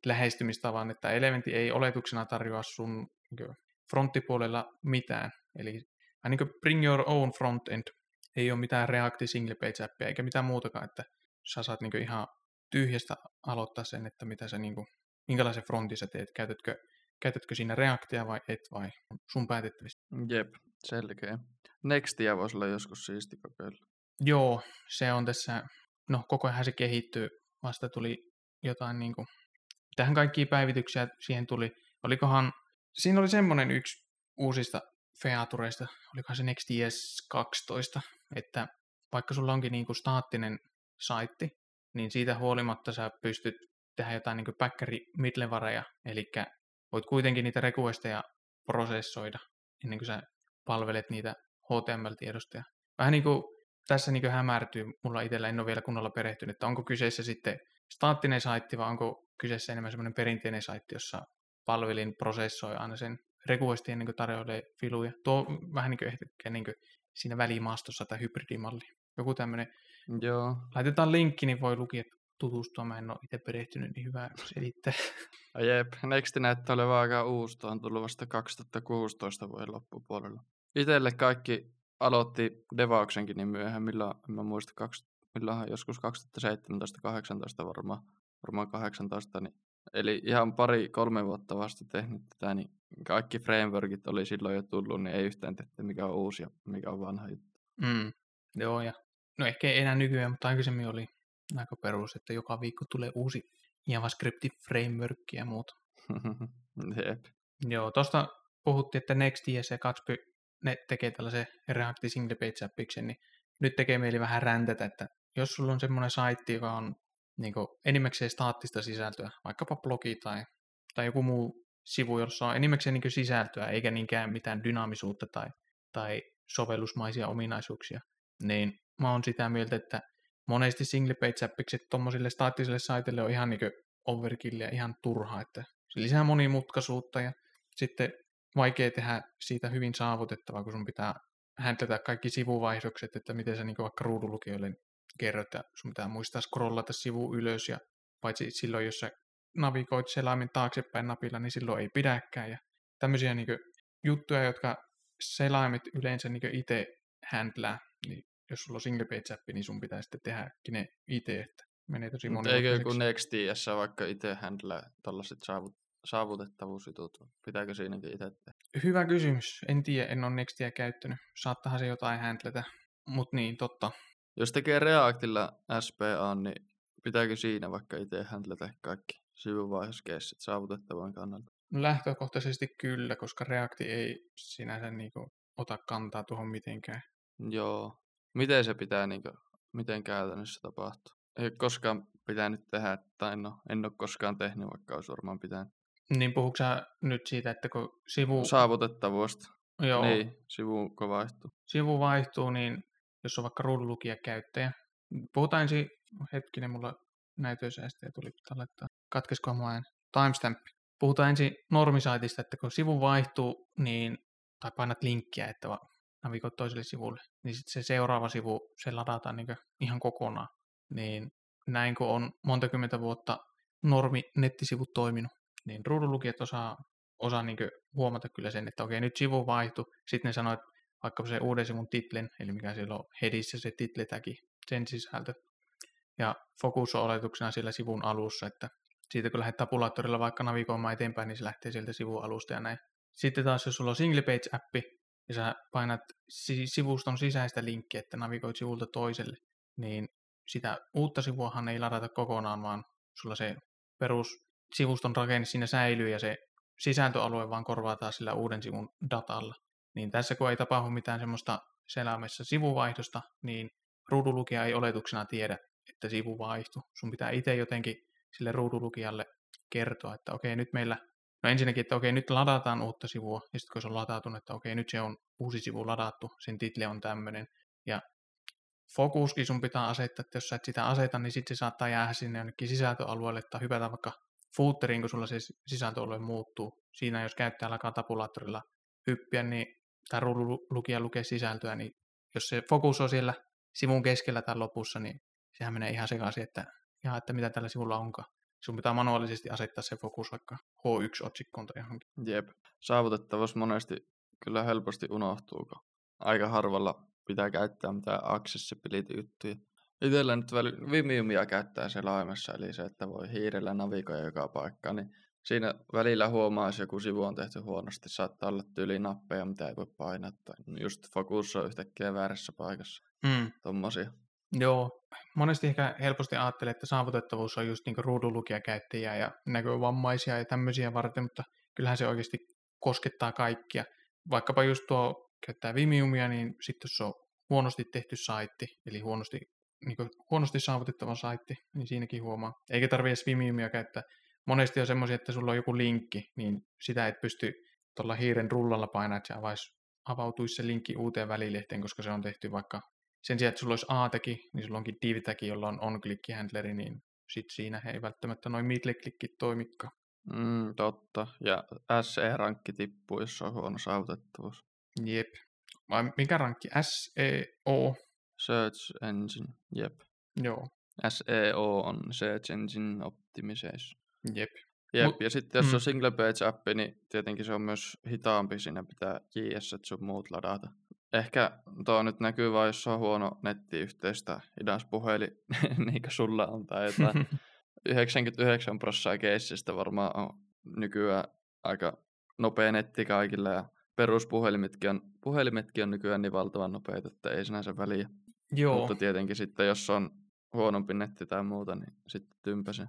lähestymistavan, että Eleventy ei oletuksena tarjoa sun fronttipuolella mitään. Eli niin kuin bring your own frontend ei ole mitään React single page appia eikä mitään muutakaan, että sä saat niin ihan tyhjästä aloittaa sen, että mitä sä niin kuin, minkälaisen frontin sä teet. Käytätkö, käytätkö siinä Reactia vai et vai sun päätettävissä? Jep, selkeä. Nextia voisi olla joskus siisti kokeilla. Joo, se on tässä. No, koko ajan se kehittyy. Vasta tuli jotain niin kuin, tähän kaikkia päivityksiä siihen tuli. Olikohan, siinä oli semmoinen yksi uusista featureista, olikohan se Next.js kaksitoista, että vaikka sulla onkin niin kuin staattinen saitti, niin siitä huolimatta sä pystyt tehdä jotain niin kuin backeri-midlevareja, eli voit kuitenkin niitä requesteja prosessoida ennen kuin sä palvelet niitä H T M L-tiedostoja. Vähän niin kuin tässä niin kuin hämärtyy, mulla itsellä en ole vielä kunnolla perehtynyt, että onko kyseessä sitten staattinen saitti vai onko kyseessä enemmän semmoinen perinteinen saitti, jossa palvelin prosessoi aina sen requestin ennen kuin tarjoilee filuja. Tuo vähän niin kuin ehkä niin kuin siinä välimaastossa tai hybridimalli. Joku tämmöinen. Joo. Laitetaan linkki, niin voi lukia tutustua. Mä en ole itse perehtynyt, niin hyvä selittää. Jep, Nexti näyttää olevan aika uusi. Tuo on tullut vasta kaksituhattakuusitoista vuoden loppupuolella. Itelle kaikki aloitti devauksenkin niin myöhään, milloin, en mä muista, kaks, milloinhan joskus kaksituhattaseitsemäntoista kahdeksantoista varmaan, varmaan kahdeksantoista, niin, eli ihan pari-kolme vuotta vasta tehnyt tätä, niin kaikki frameworkit oli silloin jo tullut, niin ei yhtään tehty, mikä on uusi ja mikä on vanha juttu. Mm, joo, ja no ehkä ei enää nykyään, mutta aikaisemmin oli aika perus, että joka viikko tulee uusi JavaScript-framework ja muuta. Jep. Joo, tuosta puhuttiin, että Next.js ja Gatsby ne tekee tällaisen React single page appiksen, niin nyt tekee mieli vähän räntätä, että jos sulla on semmoinen saitti, joka on niin kuin enimmäkseen staattista sisältöä, vaikkapa blogi tai, tai joku muu sivu, jossa on enimmäkseen niin kuin sisältöä, eikä niinkään mitään dynaamisuutta tai, tai sovellusmaisia ominaisuuksia, niin mä oon sitä mieltä, että monesti single page-appikset tommosille staattisille saiteille on ihan niin kuin overkillia, ihan turhaa, että se lisää monimutkaisuutta ja sitten vaikea tehdä siitä hyvin saavutettavaa, kun sun pitää häntlätä kaikki sivuvaihdokset, että miten sä niin kuin vaikka ruudulukijoille kerrot, että sun pitää muistaa scrollata sivu ylös ja paitsi silloin, jos sä navigoit selaimen taaksepäin napilla, niin silloin ei pidäkään ja tämmöisiä niin kuin juttuja, jotka selaimet yleensä niin itse händlää, niin jos sulla on single page appi, niin sun pitää sitten tehdäkin ne itse, että menee tosi monimutkaiseksi. Eikö joku Next.js vaikka itse händlää tällaiset saavut, saavutettavuusjutut? Pitääkö siinäkin itse tehdä? Hyvä kysymys. En tiedä, en ole Nextia käyttänyt. Saattahan se jotain händlätä, mutta niin, totta. Jos tekee Reactilla S P A, niin pitääkö siinä vaikka itse händlätä kaikki sivuvaiheiskeissit saavutettavan kannalta? Lähtökohtaisesti kyllä, koska Reacti ei sinänsä niinku ota kantaa tuohon mitenkään. Joo. Miten se pitää, niinku, miten käytännössä tapahtuu? Ei ole koskaan pitänyt tehdä, tai no, en ole koskaan tehnyt, vaikka olisi varmaan pitänyt. Niin puhuuko sä nyt siitä, että kun sivu... Saavutettavuudesta. Joo. Niin, sivu kun vaihtuu. Sivu vaihtuu, niin jos on vaikka ruudunlukijakäyttäjä. Puhutaan ensin, hetkinen, mulla näytösäästöjä tuli, pitää laittaa. Katkeskohan mua ääni. Timestampi. Puhutaan ensin normisaitista, että kun sivu vaihtuu, niin, tai painat linkkiä, että vaan navigoit toiselle sivulle, niin sitten se seuraava sivu, se ladataan niin ihan kokonaan. Niin näin kun on monta kymmentä vuotta normi nettisivut toiminut, niin ruudunlukijat osaa, osaa niin huomata kyllä sen, että okei, nyt sivu vaihtui, sitten ne sanoo, että vaikka se uuden sivun titlen, eli mikä siellä on headissä se titletäki, sen sisältö, ja fokus on oletuksena siellä sivun alussa, että siitä kun lähdet tabulaattorilla vaikka navigoimaan eteenpäin, niin se lähtee sieltä sivualusta ja näin. Sitten taas jos sulla on single page-appi ja sä painat sivuston sisäistä linkkiä, että navigoit sivulta toiselle, niin sitä uutta sivuahan ei ladata kokonaan, vaan sulla se perussivuston rakenne siinä säilyy ja se sisältöalue vaan korvataan sillä uuden sivun datalla. Niin tässä kun ei tapahdu mitään semmoista selaimessa sivuvaihdosta, niin ruudunlukija ei oletuksena tiedä, että sivu vaihtui. Sun pitää itse jotenkin sille ruudunlukijalle kertoa, että okei, nyt meillä, no ensinnäkin, että okei, nyt ladataan uutta sivua, ja sitten kun se on ladautunut, että okei, nyt se on uusi sivu ladattu, sen title on tämmöinen, ja fokuskin sun pitää asettaa, että jos sä et sitä aseta, niin sitten se saattaa jäädä sinne jonnekin sisältöalueelle, tai hypätä vaikka footeriin, kun sulla se sisältöalue muuttuu. Siinä jos käyttäjä alkaa tabulaattorilla hyppiä, niin, tai ruudunlukija lukee sisältöä, niin jos se fokus on siellä sivun keskellä tai lopussa, niin sehän menee ihan sekaisin, että ja että mitä tällä sivulla onkaan. Sun pitää manuaalisesti asettaa se fokus vaikka H yksi -otsikkoon tai johonkin. Jep. Saavutettavuus monesti kyllä helposti unohtuu, kun aika harvalla pitää käyttää mitään accessibility-juttuja. Itsellä nyt Vimiumia käyttää selaimessa, eli se, että voi hiirellä navigoida joka paikkaan. Niin siinä välillä huomaa, jos joku sivu on tehty huonosti, saattaa olla tyyli nappeja, mitä ei voi painattaa. Just fokus on yhtäkkiä väärässä paikassa. Mm. Tuommoisia. Joo, monesti ehkä helposti ajattelee, että saavutettavuus on just niinku ruudunlukijakäyttäjiä ja näkövammaisia ja tämmöisiä varten, mutta kyllähän se oikeasti koskettaa kaikkia. Vaikkapa just tuo käyttää Vimiumia, niin sitten jos on huonosti tehty saitti, eli huonosti, niinku, huonosti saavutettava saitti, niin siinäkin huomaa. Eikä tarvitse Vimiumia käyttää. Monesti on semmoisia, että sulla on joku linkki, niin sitä et pysty tuolla hiiren rullalla painaa, että se avaisi, avautuisi se linkki uuteen välilehteen, koska se on tehty vaikka sen sijaan, että sulla olisi A-tagi, niin sulla onkin div-tagi, jolla on on-click-handleri, niin sitten siinä ei välttämättä noin middle-clickit toimikaan. Mm, totta. Ja S E-rankki tippuu, jos on huono saavutettavuus. Jep. Vai mikä rankki? S E O? Search Engine. Jep. Joo. S E O on Search Engine Optimization. Jep. Jep. Mut, ja sitten jos mm. on single page-appi, niin tietenkin se on myös hitaampi. Siinä pitää J S sun muut ladata. Ehkä tuo nyt näkyy vain, jos on huono nettiyhteys tai hidas puhelin, niin kuin sulla on tai jotain. yhdeksänkymmentäyhdeksän prosenttia keissistä varmaan on nykyään aika nopea netti kaikilla ja peruspuhelimetkin on, puhelimetkin on nykyään niin valtavan nopeita, että ei sinänsä väliä. Joo. Mutta tietenkin sitten, jos on huonompi netti tai muuta, niin sitten tympäsen.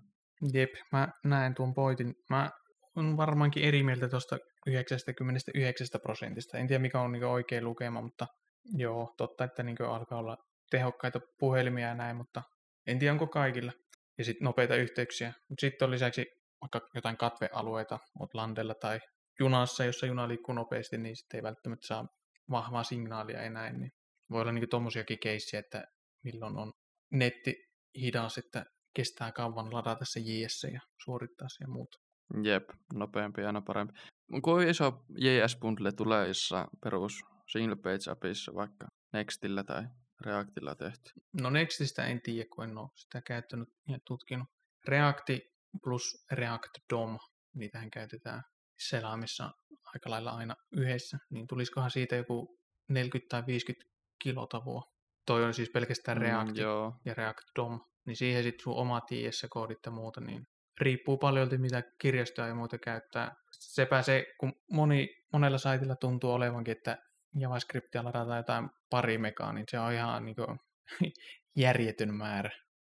Jep, mä näen tuon pointin. Mä on varmaankin eri mieltä tuosta yhdeksänkymmentäyhdeksän prosentista. En tiedä, mikä on niin oikea lukema, mutta joo, totta, että niin alkaa olla tehokkaita puhelimia ja näin, mutta en tiedä, onko kaikilla. Ja sitten nopeita yhteyksiä. Sitten on lisäksi vaikka jotain katvealueita, oot landella tai junassa, jossa juna liikkuu nopeasti, niin sitten ei välttämättä saa vahvaa signaalia ja näin, niin voi olla niin tuommoisiakin keissejä, että milloin on netti hidas, että kestää kauan ladata se J S ja suorittaa se ja muuta. Jep, nopeampi ja aina parempi. Kuin iso J S-bundle tulee jossain perus single page appissa vaikka Nextillä tai Reactilla tehty? No Nextistä en tiedä, kun en ole sitä käyttänyt ja tutkinut. Reacti plus React D O M, niitähän käytetään selaamissa aika lailla aina yhdessä, niin tulisikohan siitä joku neljäkymmentä tai viisikymmentä kilotavua. Toi on siis pelkästään React mm, ja React D O M, niin siihen sitten sun omat J S-koodit ja muuta, niin riippuu paljolti mitä kirjastoa ja muuta käyttää. Sepä se, kun moni, monella saitilla tuntuu olevankin, että JavaScriptia ladataan jotain pari megaa, niin se on ihan niin kuin järjetön määrä.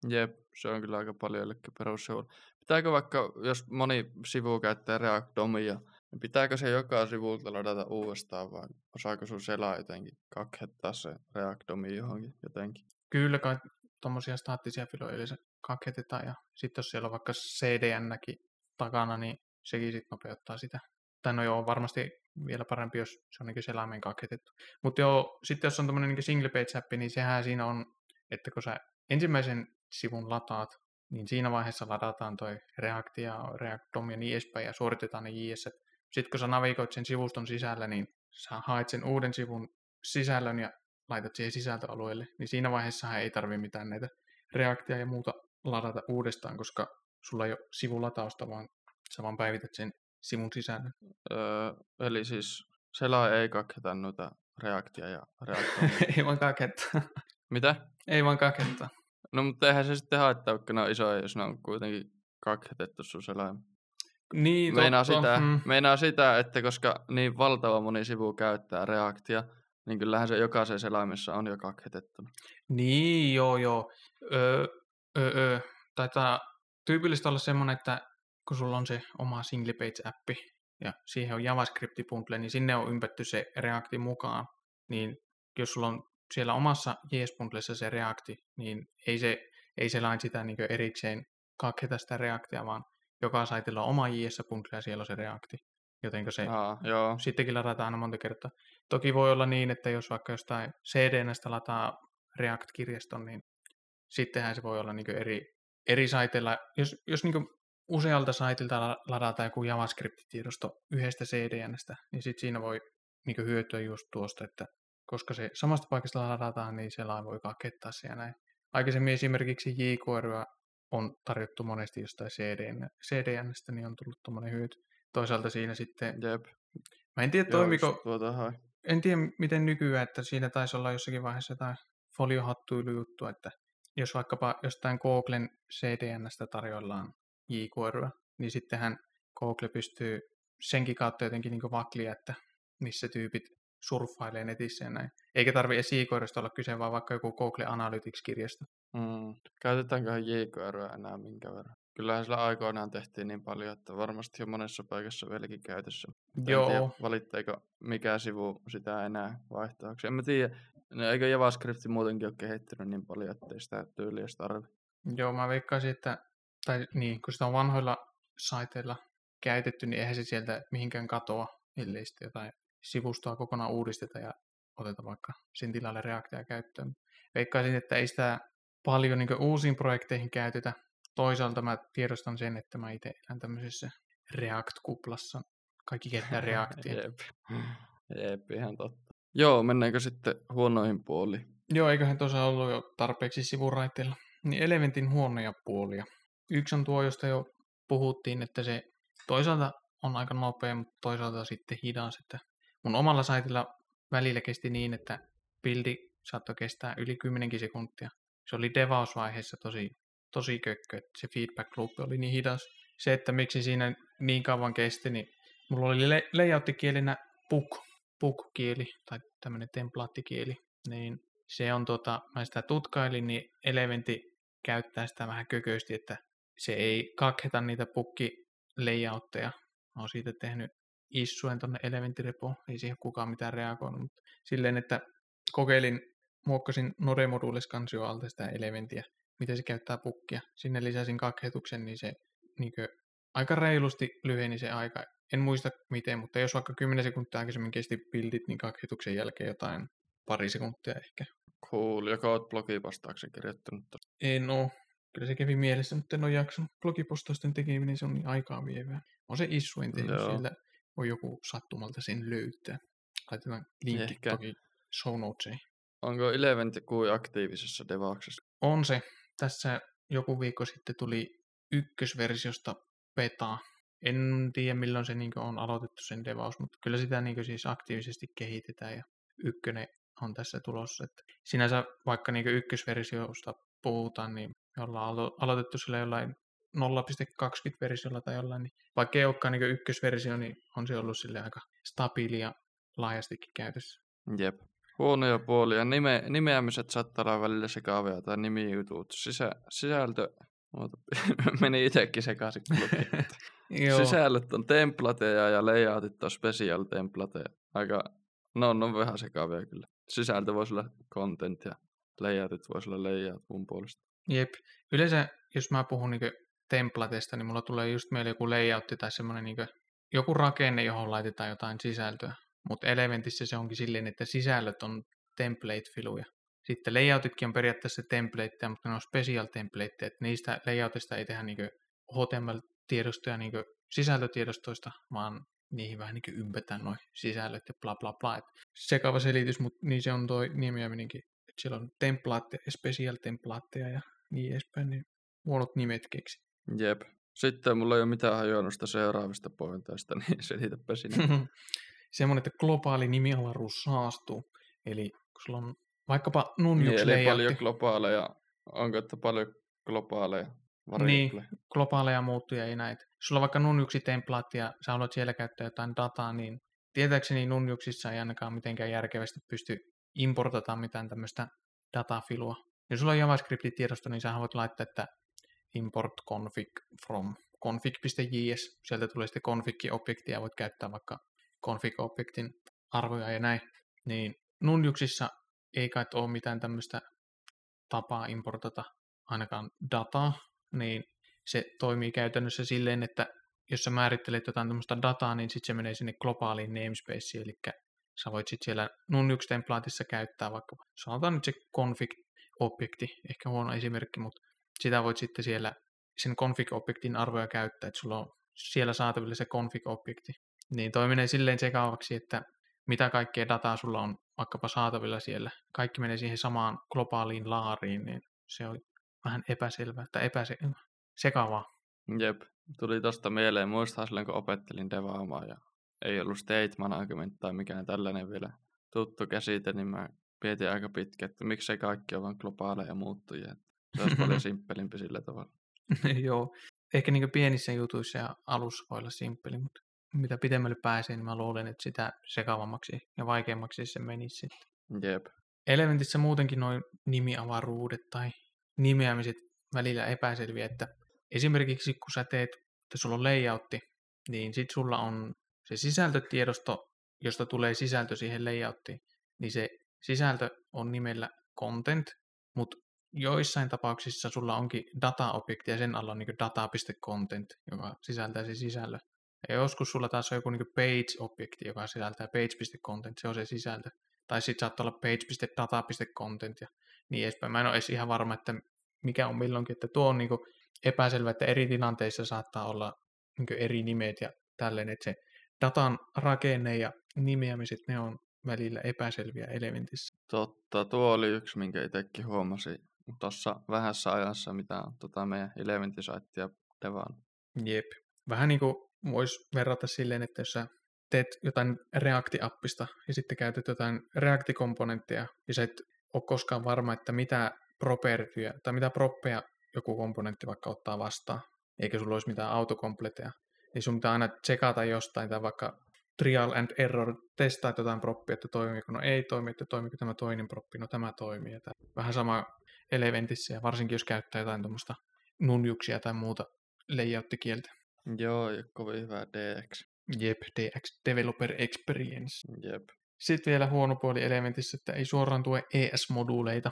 Jep, se on kyllä aika paljon jollekin perussivulla. Pitääkö vaikka, jos moni sivu käyttää React-domia, niin pitääkö se joka sivulta ladata uudestaan, vai osaako sun selaa jotenkin kakhettaa se React-domi johonkin jotenkin? Kyllä kai tuommoisia staattisia filoja yleensä kakhetetaan, ja sitten jos siellä on vaikka C D N-näkin takana, niin sekin sitten nopeuttaa sitä. Tai no joo, varmasti vielä parempi, jos se on niin selaimen kakhetettu. Mutta joo, sitten jos on tämmöinen niin single page appi, niin sehän siinä on, että kun sä ensimmäisen sivun lataat, niin siinä vaiheessa ladataan toi React ja React D O M ja niin edespäin ja suoritetaan ne J S. Sitten kun sä navigoit sen sivuston sisällä, niin sä haet sen uuden sivun sisällön ja laitat siihen sisältöalueelle, niin siinä vaiheessa ei tarvitse mitään näitä Reactia ja muuta ladata uudestaan, koska sulla ei ole sivulatausta, vaan sä vaan päivität sen sivun sisällön. Öö, eli siis selaa ei kakheta noita Reactia ja Reactia. Ei vaan kakhettaa. Mitä? Ei vaan kakhettaa. No, mutta eihän se sitten haittaa, kun ne on isoja, jos ne on kuitenkin kakhetettu sun selaimeen. Niin, meinaa sitä, mm. meinaa sitä, että koska niin valtava moni sivu käyttää Reactia, niin kyllähän se jokaisen selaimessa on jo kakhetettu. Niin, joo, joo. Öö, öö, öö. Taitaa tyypillistä olla semmoinen, että kun sulla on se oma single page-appi ja siihen on JavaScript-bundle, niin sinne on ympätty se Reacti mukaan. Niin jos sulla on siellä omassa J S-bundlessa se Reacti, niin ei se ei selain sitä niin erikseen kakheta sitä Reactia, vaan joka saitilla on oma J S-bundle ja siellä on se Reacti. Jotenko se Aa, joo. sittenkin ladataan aina monta kertaa. Toki voi olla niin, että jos vaikka jostain C D N-stä lataa React-kirjaston, niin sittenhän se voi olla niin eri, eri saitilla. Jos, jos niin usealta saitilta ladataan joku JavaScript-tiedosto yhdestä C D N-stä, niin sitten siinä voi niin hyötyä just tuosta, että koska se samasta paikasta ladataan, niin selain voi kakettaa se ja näin. Aikaisemmin esimerkiksi jQueryä on tarjottu monesti jostain C D N-stä, niin on tullut tuommoinen hyöty. Toisaalta siinä sitten, Jep. mä en tiedä toimiko, tuota, en tiedä miten nykyään, että siinä taisi olla jossakin vaiheessa jotain foliohattuilujuttu, että jos vaikkapa jostain Googlen C D N-stä tarjoillaan jQueryä, niin sittenhän Google pystyy senkin kautta jotenkin niin vaklia, että missä tyypit surffailee netissä ja näin. Eikä tarvitse jQuerystä olla kyse, vaan vaikka joku Google Analytics-kirjasto. Mm. Käytetäänköhän jQueryä enää minkä verran? Kyllähän sillä aikoinaan tehtiin niin paljon, että varmasti on monessa paikassa vieläkin käytössä. Joo. En tiedä, valitteeko mikä sivu sitä enää vaihtaaksi. En mä tiedä, eikö JavaScripti muutenkin ole kehittynyt niin paljon, ettei sitä tyyliä tarvi. Joo, mä veikkaisin, että tai niin, kun sitä on vanhoilla saiteilla käytetty, niin eihän se sieltä mihinkään katoa, ellei sitten jotain sivustoa kokonaan uudisteta ja oteta vaikka sen tilalle Reactia käyttöön. Veikkaisin, että ei sitä paljon niin kuin uusiin projekteihin käytetä. Toisaalta mä tiedostan sen, että mä itse elän tämmöisessä React-kuplassa. Kaikki käyttää Reactia. Jep. Jep, ihan totta. Joo, mennäänkö sitten huonoihin puoliin? Joo, eiköhän tuossa ollut jo tarpeeksi sivuraiteilla. Niin Eleventin huonoja puolia. Yksi on tuo, josta jo puhuttiin, että se toisaalta on aika nopea, mutta toisaalta sitten hidas. Että mun omalla saitilla välillä kesti niin, että bildi saattoi kestää yli kymmenenkin sekuntia. Se oli devausvaiheessa tosi, tosi kökkö, että se feedback loop oli niin hidas. Se, että miksi siinä niin kauan kesti, niin mulla oli le- layouttikielinä P U K, P U K-kieli tai tämmöinen templaattikieli. Niin se on tota, mä sitä tutkailin, niin Eleventti käyttää sitä vähän kököisesti, että se ei kakheta niitä pukki-layoutteja. Mä oon siitä tehnyt issuen tonne Eleventti-repoon. Ei siihen kukaan mitään reagoinut. Mutta silleen, että kokeilin, muokkasin Node Modules-kansio alta sitä Eleventtiä, miten se käyttää pukkia. Sinne lisäsin kakhetuksen, niin se niin aika reilusti lyheni se aika en muista miten, mutta jos vaikka kymmenen sekuntia aikaisemmin kesti bildit, niin kakhituksen jälkeen jotain pari sekuntia ehkä. Cool, joka olet blogipostauksen kirjoittanut? En oo. Kyllä se kävi mielessä, mutta en ole jaksanut. Blogipostausten tekeminen, se on niin aikaa vievää. On se issuin tehnyt, siellä on joku sattumalta sen löytää. Laitetaan linkki toki show notesiin. Onko Eleventy kuin aktiivisessa devauksessa? On se. Tässä joku viikko sitten tuli ykkösversiosta beta. En tiedä milloin se niin on aloitettu sen devaus, mutta kyllä sitä niin siis aktiivisesti kehitetään ja ykkönen on tässä tulossa. Että sinänsä vaikka niin ykkösversiosta puhutaan, niin me ollaan alo- aloitettu sillä jollain nolla pilkku kaksikymmentä versiolla tai jollain, niin vaikka ei olekaan niin ykkösversio, niin on se ollut sille aika stabiilia laajastikin käytössä. Jep. Huonoja puolia. Nime, nimeämiset saattaa olla välillä sekaavia tai nimijutut. Sisä, sisältö meni itsekin sekaisin. Sisällöt on templateja ja layoutit on special templateja. Aika, no on vähän sekaavia kyllä. Sisältö voisi olla content ja layoutit voisi olla layout mun puolesta. Jep. Yleensä jos mä puhun niinku templateista, niin mulla tulee just meille joku layoutti tai semmoinen niinku joku rakenne, johon laitetaan jotain sisältöä. Mutta Elementissä se onkin silleen, että sisällöt on template-filuja. Sitten layoutitkin on periaatteessa templateja, mutta ne on special templateja, että niistä layoutista ei tehdä niinku H T M L-tiedostoja niinku sisältötiedostoista, vaan niihin vähän niinku ympätään noi sisällöt ja bla bla bla. Et sekava selitys, mutta niin se on toi nimeäminenkin. Siellä on templaatteja, special templaatteja ja niin edespäin, niin huonot nimet keksi. Jep. Sitten mulla ei ole mitään hajoannusta seuraavista pointeista, niin selitäpä sinne. Semmoinen, että globaali nimialaruus saastuu. Eli kun sulla on vaikkapa Nunjucks layoutti. Eli paljon globaaleja. Onko, että paljon globaaleja? Niin, globaaleja muuttuja ei näitä. Sulla on vaikka Nunjucks-templaatti ja sä haluat siellä käyttää jotain dataa, niin tietääkseni Nunjucksissa ei ainakaan mitenkään järkevästi pysty importata mitään tämmöistä datafilua. Jos sulla on JavaScript-tiedosto, niin sä voit laittaa, että import config from config.js. Sieltä tulee sitten config-objektia ja voit käyttää vaikka config-objektin arvoja ja näin. Niin Nunjucksissa ei kai ole mitään tämmöistä tapaa importata ainakaan dataa, niin se toimii käytännössä silleen, että jos sä määrittelet jotain tämmöistä dataa, niin sitten se menee sinne globaaliin namespaceen, eli sä voit sitten siellä Nunjucks-templaatissa käyttää vaikka, sanotaan nyt se config-objekti, ehkä huono esimerkki, mutta sitä voit sitten siellä sen config-objektin arvoja käyttää, että sulla on siellä saatavilla se config-objekti. Niin toi menee silleen sekaavaksi, että mitä kaikkea dataa sulla on vaikkapa saatavilla siellä. Kaikki menee siihen samaan globaaliin laariin, niin se on vähän epäselvää, tai epäse- sekavaa. Jep, tuli tosta mieleen. Muistaa silloin, kun opettelin devaamaan ja ei ollut state management tai mikään tällainen vielä tuttu käsite, niin mä mietin aika pitkä, että miksei kaikki on vaan globaaleja muuttujia. Se olisi paljon simppelimpi sillä tavalla. Joo, ehkä niin kuin pienissä jutuissa ja alussa voi olla simppeli, mutta mitä pidemmälle pääsee, niin mä luulen, että sitä sekavammaksi ja vaikeammaksi se menisi sitten. Jep. Elementissä muutenkin noin nimiavaruudet tai nimeämiset välillä epäselviä, että esimerkiksi kun sä teet, että sulla on layoutti, niin sit sulla on se sisältötiedosto, josta tulee sisältö siihen layouttiin, niin se sisältö on nimellä content, mutta joissain tapauksissa sulla onkin data-objekti ja sen alla on niin data.content, joka sisältää se sisällö. Ja joskus sulla taas on joku niin page-objekti, joka sisältää page.content, se on se sisältö. Tai sitten saattaa olla page.data.content ja niin edespäin. Mä en ole edes ihan varma, että mikä on milloinkin, että tuo on niin epäselvä, että eri tilanteissa saattaa olla niin eri nimet ja tälleen, että se datan rakenne ja nimeämiset, ne on välillä epäselviä Elementissä. Totta, tuo oli yksi, minkä itsekin huomasin tuossa vähässä ajassa, mitä on tota meidän Elementi-saittia devaan. Jep. Vähän niin kuin voisi verrata silleen, että jos sä teet jotain React-appista ja sitten käytät jotain React-komponenttia ja sä et ole koskaan varma, että mitä propertyjä tai mitä proppeja joku komponentti vaikka ottaa vastaan, eikä sulla olisi mitään autokompleteja, niin sun pitää aina tsekata jostain tai vaikka trial and error, testaa jotain proppia, että toimiiko, no ei toimi, että toimiko tämä toinen proppi, no tämä toimii. Että vähän sama Elementissä, ja varsinkin jos käyttää jotain tuommoista Nunjucksia tai muuta layouttikieltä. Joo, ja kovin hyvä D X. Jep, D X, Developer Experience. Jep. Sitten vielä huono puoli Elementissä, että ei suoraan tue E S-moduuleita.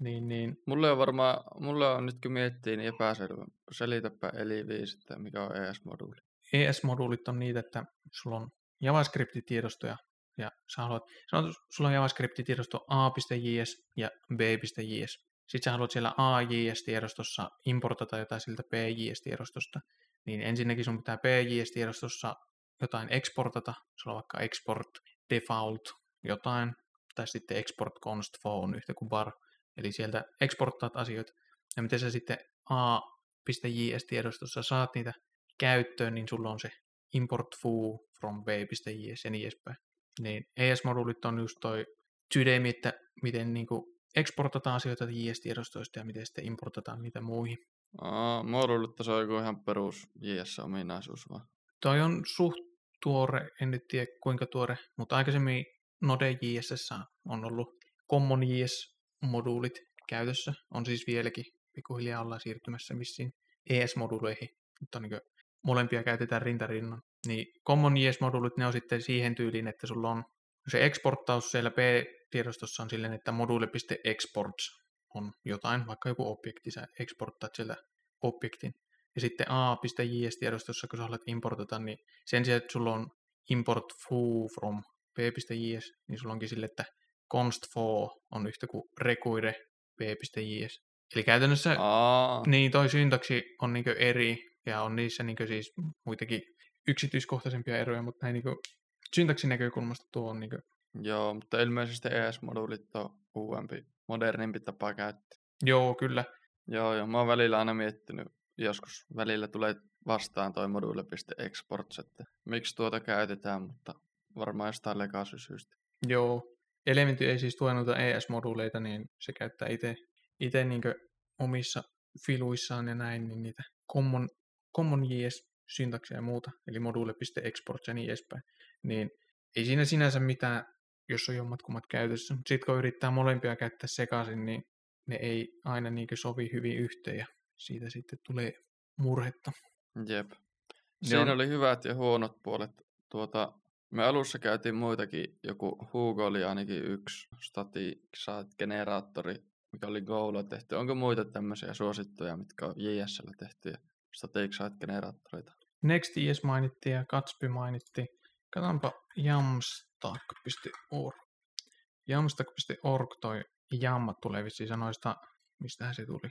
Niin, niin. Mulle on varmaan, mulle on nyt kun miettii, niin epäselvä. Selitäpä eli viisi, mikä on E S-moduuli. E S-moduulit on niitä, että sulla on JavaScript-tiedostoja ja sä haluat, sanotaan, sulla on JavaScript-tiedosto a.js ja b.js. Sitten sä haluat siellä a.js-tiedostossa importata jotain siltä b.js-tiedostosta, niin ensinnäkin sun pitää b.js-tiedostossa jotain exportata, sulla on vaikka export default jotain, tai sitten export const phone yhtä kuin var, eli sieltä exporttaat asioita, ja miten sä sitten a.js-tiedostossa saat niitä käyttöön, niin sulla on se import foo from b.js ja niin edespäin. Niin E S-moduulit on just toi sydämi, että miten niinku exportataan asioita J S-tiedostoista ja miten sitten importataan niitä muihin. Aa, moduulit on joku ihan perus J S-ominaisuus vaan. Toi on suht tuore, en nyt tiedä kuinka tuore, mutta aikaisemmin Node.js:ssä on ollut Common J S-moduulit käytössä. On siis vieläkin, pikkuhiljaa ollaan siirtymässä missiin E S-moduuleihin, mutta on niin kuin molempia käytetään rintarinnan. Niin Common J S-moduulit, ne on sitten siihen tyyliin, että sulla on se exporttaus siellä B-tiedostossa on silleen, että module.exports on jotain, vaikka joku objekti, sä exporttaat sieltä objektin. Ja sitten a.js-tiedostossa, kun sä haluat importata, niin sen sijaan, että sulla on import foo from b.js, niin sulla onkin sille, että const foo on yhtä kuin require b.js. Eli käytännössä Aa. niin toi syntaksi on niinku eri, ja on niissä niinku siis muitakin yksityiskohtaisempia eroja, mutta näin niinku syntaksin näkökulmasta tuo on niinku... Joo, mutta ilmeisesti E S-moduulit on uudempi, modernimpi tapa käyttää. Joo, kyllä. Joo, joo, mä oon välillä aina miettinyt, joskus välillä tulee vastaan toi module.exports, että miksi tuota käytetään, mutta varmaan jostain legacy-syystä. Joo, Eleventy ei siis tue noita E S-moduuleita, niin se käyttää itse itse niinku omissa filuissaan ja näin, niin niitä common, common J S syntaksia ja muuta, eli module.export ja niin edespäin, niin ei siinä sinänsä mitään, jos on jommat kummat käytössä, mutta sitten kun yrittää molempia käyttää sekaisin, niin ne ei aina niinkö sovi hyvin yhteen ja siitä sitten tulee murhetta. Jep. Siinä ja... oli hyvät ja huonot puolet. Tuota, me alussa käytiin muitakin, joku Hugo oli ainakin yksi static-generaattori, mikä oli Golla tehty. Onko muita tämmöisiä suosittuja, mitkä on J S:llä tehty? Static-generaattoreita. Next.js mainittiin ja Gatsby mainittiin. Katsotaanpa jamstack piste org. jamstack piste org toi jammat tulee vissiin sanoista, mistähän se tuli.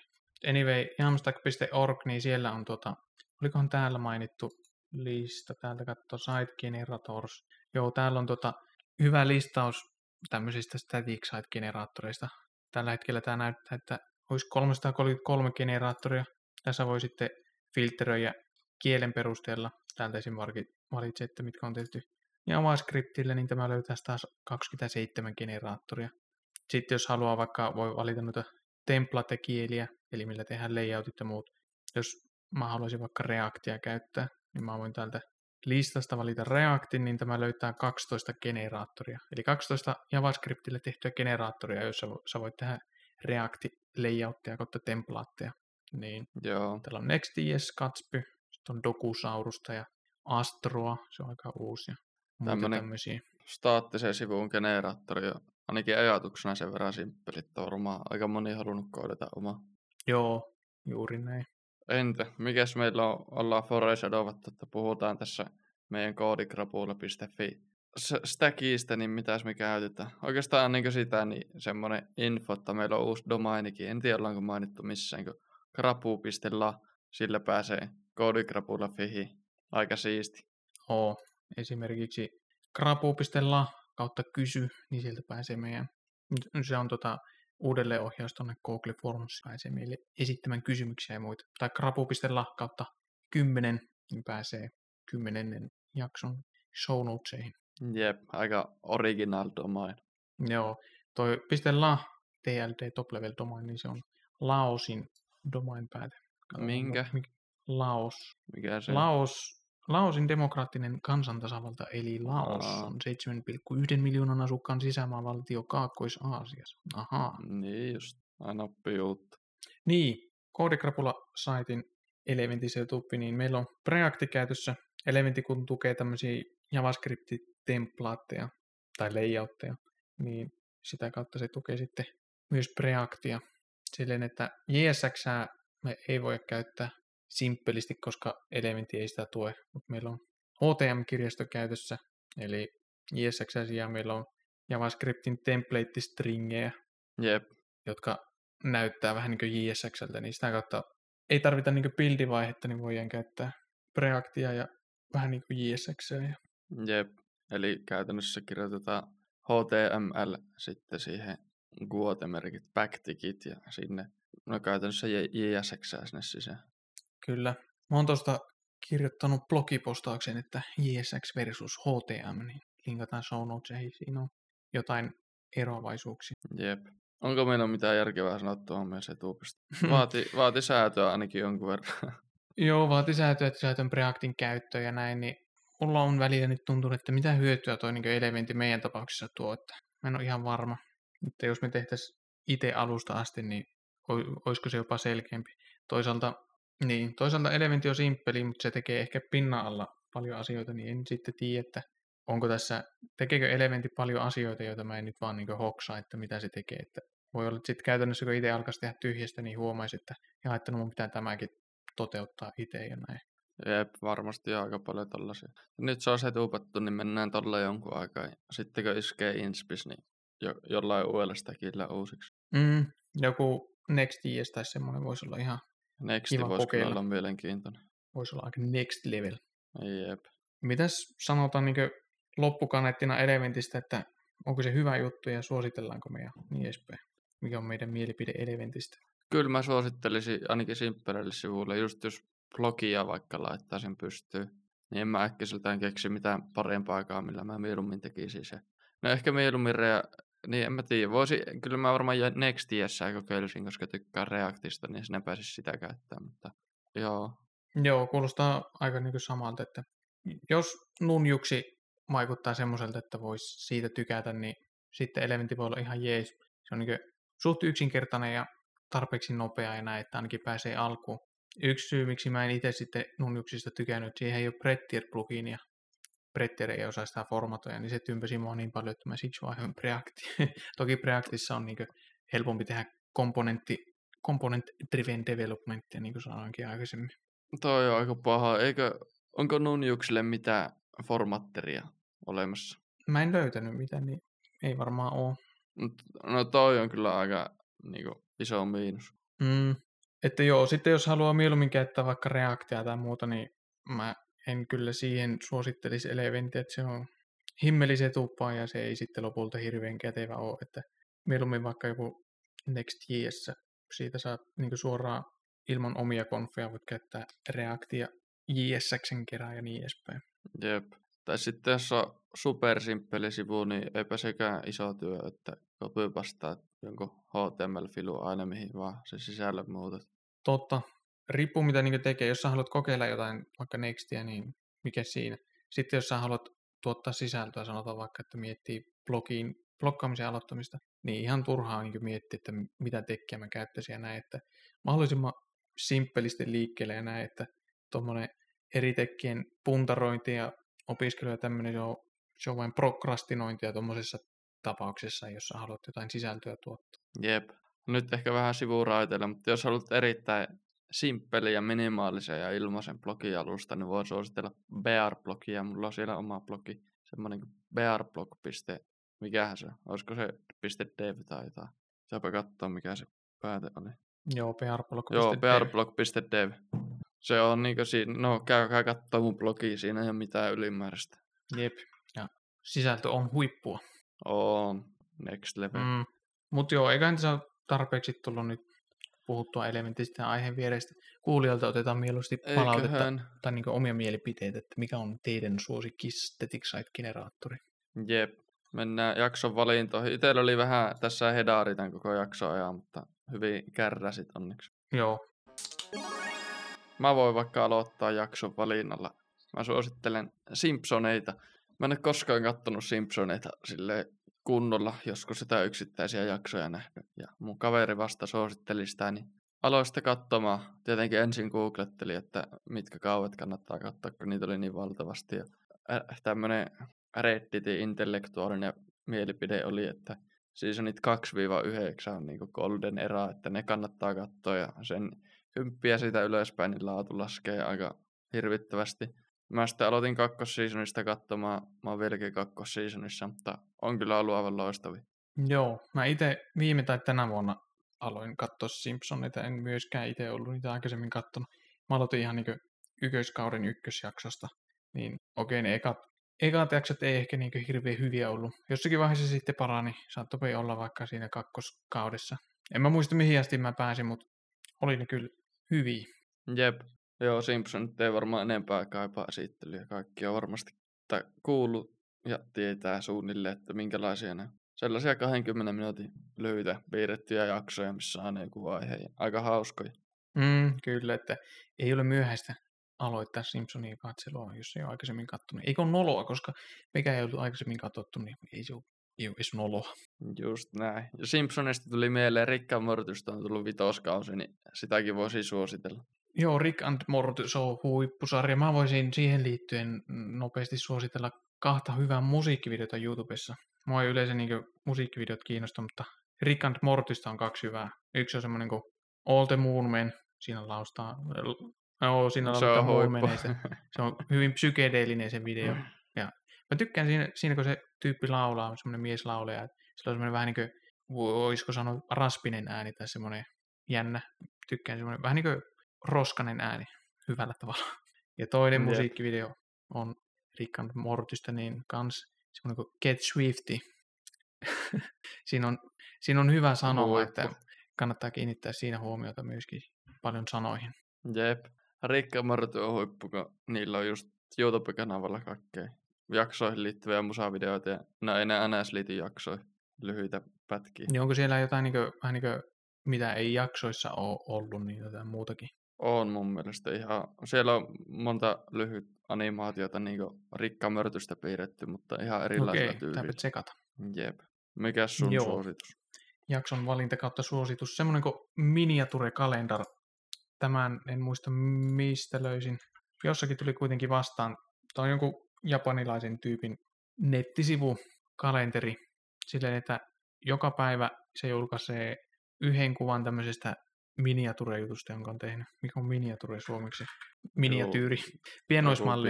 Anyway, jamstack piste org, niin siellä on tuota, olikohan täällä mainittu lista, täältä katsoo site generators. Joo, täällä on tuota hyvä listaus tämmöisistä static site generaattoreista. Tällä hetkellä tää näyttää, että olisi kolmesataakolmekymmentäkolme generaattoria. Tässä voi sitten filtteröijä kielen perusteella. Täältä esimerkiksi valitse, että mitkä on tehty JavaScriptille, niin tämä löytäisi taas kaksikymmentäseitsemän generaattoria. Sitten jos haluaa vaikka, voi valita noita template-kieliä, eli millä tehdään layoutit ja muut. Jos mä haluaisin vaikka Reactia käyttää, niin mä voin täältä listasta valita Reactin, niin tämä löytää kaksitoista generaattoria. Eli kaksitoista JavaScriptille tehtyä generaattoria, jossa sä voit tehdä React-layouttia kautta templaatteja. Niin. Joo. Täällä on Next.js, Gatsby, sitten on Docusaurusta ja Astroa, se on aika uusi. Tämmöinen staattisen sivun generaattori, ja ainakin ajatuksena sen verran simppelit on varmaan. Aika moni halunnut koodata oma. Joo, juuri näin. Entä, mikäs meillä on, ollaan foreshadovattu, että puhutaan tässä meidän koodikrapula piste fi stackista, niin mitäs me käytetään? Oikeastaan niin sitä, niin semmoinen info, että meillä on uusi domainikin. En tiedä, ollaanko mainittu missään, kun krapu piste la, sillä pääsee koodikrapula piste fi. Aika siisti. Oo, esimerkiksi krapu piste la kautta kysy, niin sieltä pääsee meidän, se on tota, uudelleenohjaus tuonne Google Formsiin, pääsee meille esittämään kysymyksiä ja muita. Tai krapu piste la kautta kymmenen, niin pääsee kymmenennen jakson show notesiin. Jep, aika original domain. Joo, toi .la, T L D, top level domain, niin se on Laosin domain päätä. Minkä? Laos. Mikä se? Laos. Laosin demokraattinen kansantasavalta, eli Laos Aa. on seitsemän pilkku yksi miljoonan asukkaan sisämaavaltio Kaakkois-Aasiassa. Ahaa. Niin just, aina oppii uutta. Niin, Koodikrapula-saitin Elementissä ja Tuppi, niin meillä on Preacti käytössä. Elementti kun tukee tämmöisiä JavaScript-templaatteja tai layoutteja, niin sitä kautta se tukee sitten myös Preactia. Silleen, että J S X me ei voi käyttää, simppelisti, koska Elementti ei sitä tue, mutta meillä on H T M L-kirjasto käytössä, eli J S X-sijaan meillä on JavaScriptin template-stringejä, yep. jotka näyttää vähän niin kuin J S X:ltä, niin sitä kautta ei tarvita niin kuin buildivaihetta, niin voidaan käyttää Preactia ja vähän niin kuin J S X:ää. Jep, eli käytännössä kirjoitetaan H T M L sitten siihen Guotemerkit, backtickit ja sinne, no käytännössä J S X:ää sinne sisään. Kyllä. Mä oon tuosta kirjoittanut blogipostauksen, että J S X versus H T M L, niin linkataan show notesihin, siinä on jotain eroavaisuuksia. Jep. Onko meillä mitään järkevää sanottavaa myös etuupista? Vaati, vaati säätöä ainakin jonkun verran. Joo, vaati säätöä, että säätön Preactin käyttöä ja näin, niin mulla on välillä nyt tuntunut, että mitä hyötyä toi niin Elementti meidän tapauksessa tuo, että mä en ole ihan varma, että jos me tehtäisiin itse alusta asti, niin olisiko se jopa selkeämpi. Toisaalta Niin, toisaalta Elementti on simppeli, mutta se tekee ehkä pinnan alla paljon asioita, niin en sitten tiedä, että onko tässä, tekeekö Elementti paljon asioita, joita mä en nyt vaan niin hoksaa, että mitä se tekee. Että voi olla, että sitten käytännössä, kun itse alkaisi tehdä tyhjästä, niin huomaisi, että jaa, että no mun pitää tämäkin toteuttaa itse ja näin. Jep, varmasti aika paljon tollaisia. Nyt se on se tuupattu, niin mennään tolla jonkun aikaa. Sitten kun iskee Inspis, niin jo, jollain uudella sitäkin uusiksi. Mm, joku Next.js tai semmoinen voisi olla ihan... Nexti voisi kyllä olla mielenkiintoinen. Voisi olla aika next level. Jep. Mitäs sanotaan niin loppukaneettina Elementistä, että onko se hyvä juttu ja suositellaanko me ja niin edespäin? Mikä on meidän mielipide Elementistä? Kyllä mä suosittelisin ainakin simppelille sivuille. Just jos blogia vaikka laittaisin pystyyn, niin en mä äkkiseltään keksi mitään parempaakaan, millä mä mieluummin tekisin se. No ehkä mieluummin rea... Niin, en mä tiedä. Voisi, kyllä mä varmaan Next.jsää kokeilisin, koska tykkään Reactista, niin sinä pääsisi sitä käyttämään, mutta joo. Joo, kuulostaa aika niin kuin samalta, että jos Nunjuksi vaikuttaa semmoiselta, että voisi siitä tykätä, niin sitten Elementti voi olla ihan jees. Se on niin kuin suht yksinkertainen ja tarpeeksi nopea ja näin, että ainakin pääsee alkuun. Yksi syy, miksi mä en itse sitten Nunjuksista tykännyt, siihen ei ole Prettier-pluginia. Prettier ei osaa sitä formatoja, niin se tympäsi mua niin paljon, että mä siksi vaihdoin Preactiin. Toki Preactissa on niin kuin helpompi tehdä komponentti, component-driven developmentia, niin kuin sanoinkin aikaisemmin. Toi on aika paha. Eikö, onko Nunjuksille mitään formatteria olemassa? Mä en löytänyt mitään, niin ei varmaan ole. No toi on kyllä aika niin kuin iso miinus. Mm, että joo, sitten jos haluaa mieluummin käyttää vaikka Reactia tai muuta, niin mä... En kyllä siihen suosittelisi Elementtiä, että se on himmelisetupaa ja se ei sitten lopulta hirveän kätevä ole, että mieluummin vaikka joku Next.js, siitä saa niin suoraan ilman omia konfeja, voit käyttää Reactia J S X:n kerran ja niin edespäin. Jep, tai sitten jos on supersimppeli sivu, niin eipä sekään iso työ, että copypastaa jonkun H T M L-filun aina mihin vaan se sisällön muutat. Totta. Riippuu mitä niin tekee. Jos sä haluat kokeilla jotain vaikka Nextia, niin mikä siinä. Sitten jos sä haluat tuottaa sisältöä, sanotaan vaikka, että miettii blogiin, blokkaamisen aloittamista, niin ihan turhaa niin miettiä, että mitä tekkiä mä käyttäisin ja näin. Että mahdollisimman simppelisti liikkeelle ja näin, että tuommoinen eri tekkien puntarointi ja opiskelu ja tämmöinen, se on, se on vain prokrastinointia tuommoisessa tapauksessa, jos sä haluat jotain sisältöä tuottaa. Jep. Nyt ehkä vähän sivuraiteilla, mutta jos haluat erittäin simppeli ja minimaalisen ja ilmaisen blogialusta, niin voin suositella B R-blogia. Mulla on siellä oma blogi, semmoinen kuin B R blog. Mikähän se on? Olisiko se .dev tai jotain? Saapa katsoa, mikä se pääte oli. Joo, B R blog. Joo, B R blog piste dev. Se on niinku siinä, no käykää katsoa mun blogia, siinä ei ole mitään ylimääräistä. Jep, ja sisältö on huippua. On, next level. Mm. Mut joo, eiköhän se ole tarpeeksi tullut nyt puhuttua Elementistä ja aiheen viereistä. Kuulijoilta otetaan mieluusti palautetta Eiköhän. tai niin omia mielipiteitä, että mikä on teidän suosikki static site-generaattori. Jep, mennään jakson valintoihin. Itsellä oli vähän tässä hedaari tämän koko jakson ajan, mutta hyvin kärräsit onneksi. Joo. Mä voin vaikka aloittaa jakson valinnalla. Mä suosittelen Simpsoneita. Mä en ole koskaan kattonut Simpsoneita silleen kunnolla, joskus sitä yksittäisiä jaksoja nähnyt, ja mun kaveri vasta suositteli sitä, niin aloin sitä katsomaan. Tietenkin ensin googlettelin, että mitkä kauet kannattaa katsoa, kun niitä oli niin valtavasti, ja tämmönen Redditin intellektuaalinen mielipide oli, että seasonit kaksi yhdeksän on niinku golden era, että ne kannattaa katsoa, ja sen kymppiä siitä ylöspäin, niin laatu laskee aika hirvittävästi. Mä sitten aloitin kakkosseasonista katsomaan, mä oon vieläkin kakkosseasonissa, mutta on kyllä ollut aivan loistavia. Joo, mä itse viime tai tänä vuonna aloin katsoa Simpsonita, en myöskään itse ollut niitä aikaisemmin katsonut. Mä aloitin ihan niinku ykköskauden ykkösjaksosta, niin okei ne ekat, ekat jaksot ei ehkä niinku hirveän hyviä ollut. Jossakin vaiheessa sitten parani, saattoi olla vaikka siinä kakkoskaudessa. En mä muista mihin asti mä pääsin, mutta oli ne kyllä hyviä. Jep, joo Simpsonit ei varmaan enempää kaipaa esittelyä, kaikki on varmasti kuullut ja tietää suunnilleen, että minkälaisia ne. Sellaisia kahdenkymmenen minuutin lyhyitä piirrettyjä jaksoja, missä on joku vaihe. Aika hauskoja. Mm, kyllä, että ei ole myöhäistä aloittaa Simpsonia katselua, jos ei ole aikaisemmin katsonut. Eikä ole noloa, koska mikä ei ollut aikaisemmin katsottu, niin ei se ole, ei ole edes noloa. Just näin. Ja Simpsonista tuli mieleen, Rick and Mortysta on tullut vitoskausi, niin sitäkin voisi suositella. Joo, Rick and Morty, se on huippusarja. Mä voisin siihen liittyen nopeasti suositella kahta hyvää musiikkivideota YouTubessa. Mua ei yleensä niin musiikkivideot kiinnosta, mutta Rick and Mortysta on kaksi hyvää. Yksi on semmoinen kuin All the Moon Men. Siinä laustaa... No, siinä se on Moon Meneistä. Se on hyvin psykedeellinen se video. Ja mä tykkään siinä, siinä, kun se tyyppi laulaa, semmoinen mies lauleja. Sillä on semmoinen vähän niin kuin, voisiko sanoa, raspinen ääni tai semmoinen jännä. Tykkään semmoinen vähän niin kuin roskanen ääni. Hyvällä tavalla. Ja toinen yeah. musiikkivideo on Rick and Mortysta, niin kans... semmoinen kuin Get Swifty. siinä, on, siinä on hyvä sanoma, no, että kannattaa kiinnittää siinä huomiota myöskin paljon sanoihin. Jep. Rick ja Morty on huippu, kun niillä on just YouTube-kanavalla kaikkea jaksoihin liittyviä musavideoita ja no ei enää ns. Liity jaksoihin, lyhyitä pätkiä. Niin onko siellä jotain niin kuin, vähän niin kuin, mitä ei jaksoissa ole ollut, niin jotain muutakin? On mun mielestä ihan. Siellä on monta lyhyttä animaatiota niin rikkamörtystä piirretty, mutta ihan erilaisella okay, tyylillä. Okei, täytyy tsekata. Jep. Mikäs sun Joo. suositus? Jakson valinta kautta suositus. Semmoinen kuin miniature kalendar. Tämän en muista mistä löysin. Jossakin tuli kuitenkin vastaan. Tämä on jonkun japanilaisen tyypin nettisivu kalenteri. Silleen, että joka päivä se julkaisee yhden kuvan tämmöisestä miniaturejutusta, jonka on tehnyt. Mikä on miniature suomeksi? Miniatyyri. Pienoismalli.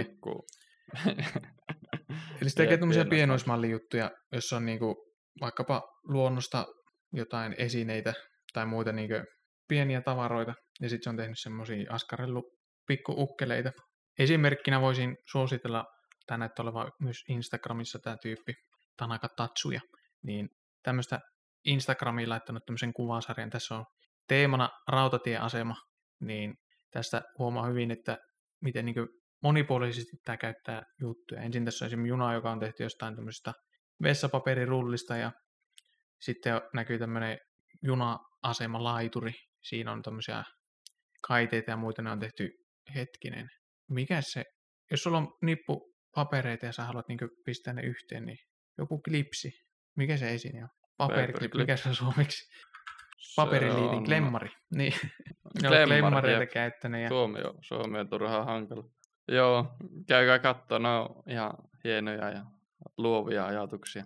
Eli se tekee tämmöisiä pienoismallijuttuja, jossa on niinku vaikkapa luonnosta jotain esineitä tai muita niinku pieniä tavaroita. Ja sitten se on tehnyt semmoisia askarellu pikkuukkeleita. Esimerkkinä voisin suositella, tämä näyttää olevan myös Instagramissa tämä tyyppi, Tanaka Tatsuya. Niin tämmöistä Instagramiin laittanut tämmöisen kuvasarjan. Tässä on teemana rautatieasema, niin tästä huomaa hyvin, että miten niin monipuolisesti tämä käyttää juttuja. Ensin tässä on esimerkiksi juna, joka on tehty jostain tämmöisestä vessapaperirullista ja sitten näkyy tämmöinen juna-asemalaituri. Siinä on tämmöisiä kaiteita ja muita, ne on tehty hetkinen. Mikäs se, jos sulla on nippu papereita ja sä haluat niin pistää ne yhteen, niin joku klipsi. Mikä se esine on? Paperiklipsi, mikä se on suomeksi? Paperiliitin, on... klemmari. Niin. Klemmari, klemmareita käyttänyt. Ja... Suomi, Suomi on turhaan hankala. Joo, käykää katsoa, ne on ihan hienoja ja luovia ajatuksia.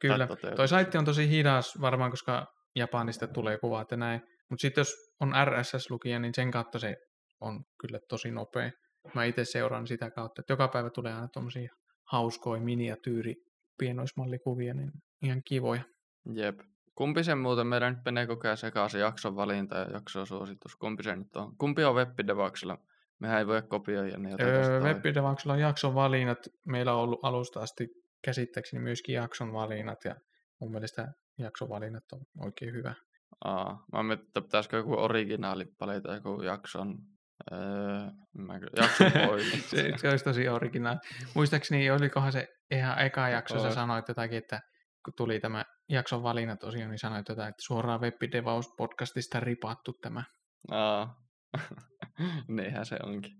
Kyllä, toi saitti on tosi hidas varmaan, koska Japanista tulee kuvat ja näin. Mutta sitten jos on R S S-lukija, niin sen kautta se on kyllä tosi nopea. Mä itse seuraan sitä kautta, että joka päivä tulee aina tommosia hauskoja miniatyyri pienoismallikuvia, niin ihan kivoja. Jep. Kumpi sen muuten, meidän nyt menee koko ajan sekaisin jakson valinta ja jakson suositus, kumpi se nyt on? Kumpi on Webbidevaksilla? Mehän ei voi kopioida niitä. Öö, Webbidevaksilla on jakson valinnat, meillä on ollut alusta asti käsittääkseni myöskin jakson valinnat ja mun mielestä jakson valinnat on oikein hyvä. Aa, mä mietin, että pitäisikö joku originaali palita joku jakson, öö, mä kyllä, jakson poiminut. se, se olisi tosi originaali. Muistaakseni olikohan se ihan eka jakso, sä sanoit jotakin, että kun tuli tämä jakson valinta tosiaan, niin sanoit jotain, että suoraan Webbidevaus-podcastista ripattu tämä. Aa, niinhän se onkin.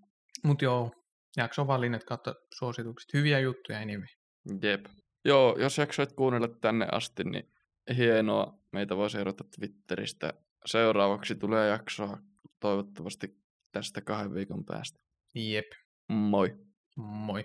Mut joo, jakson valinnat kautta suositukset, hyviä juttuja enemmän. Jep. Joo, jos jaksoit kuunnella tänne asti, niin hienoa. Meitä voi seurata Twitteristä. Seuraavaksi tulee jaksoa toivottavasti tästä kahden viikon päästä. Jep. Moi. Moi.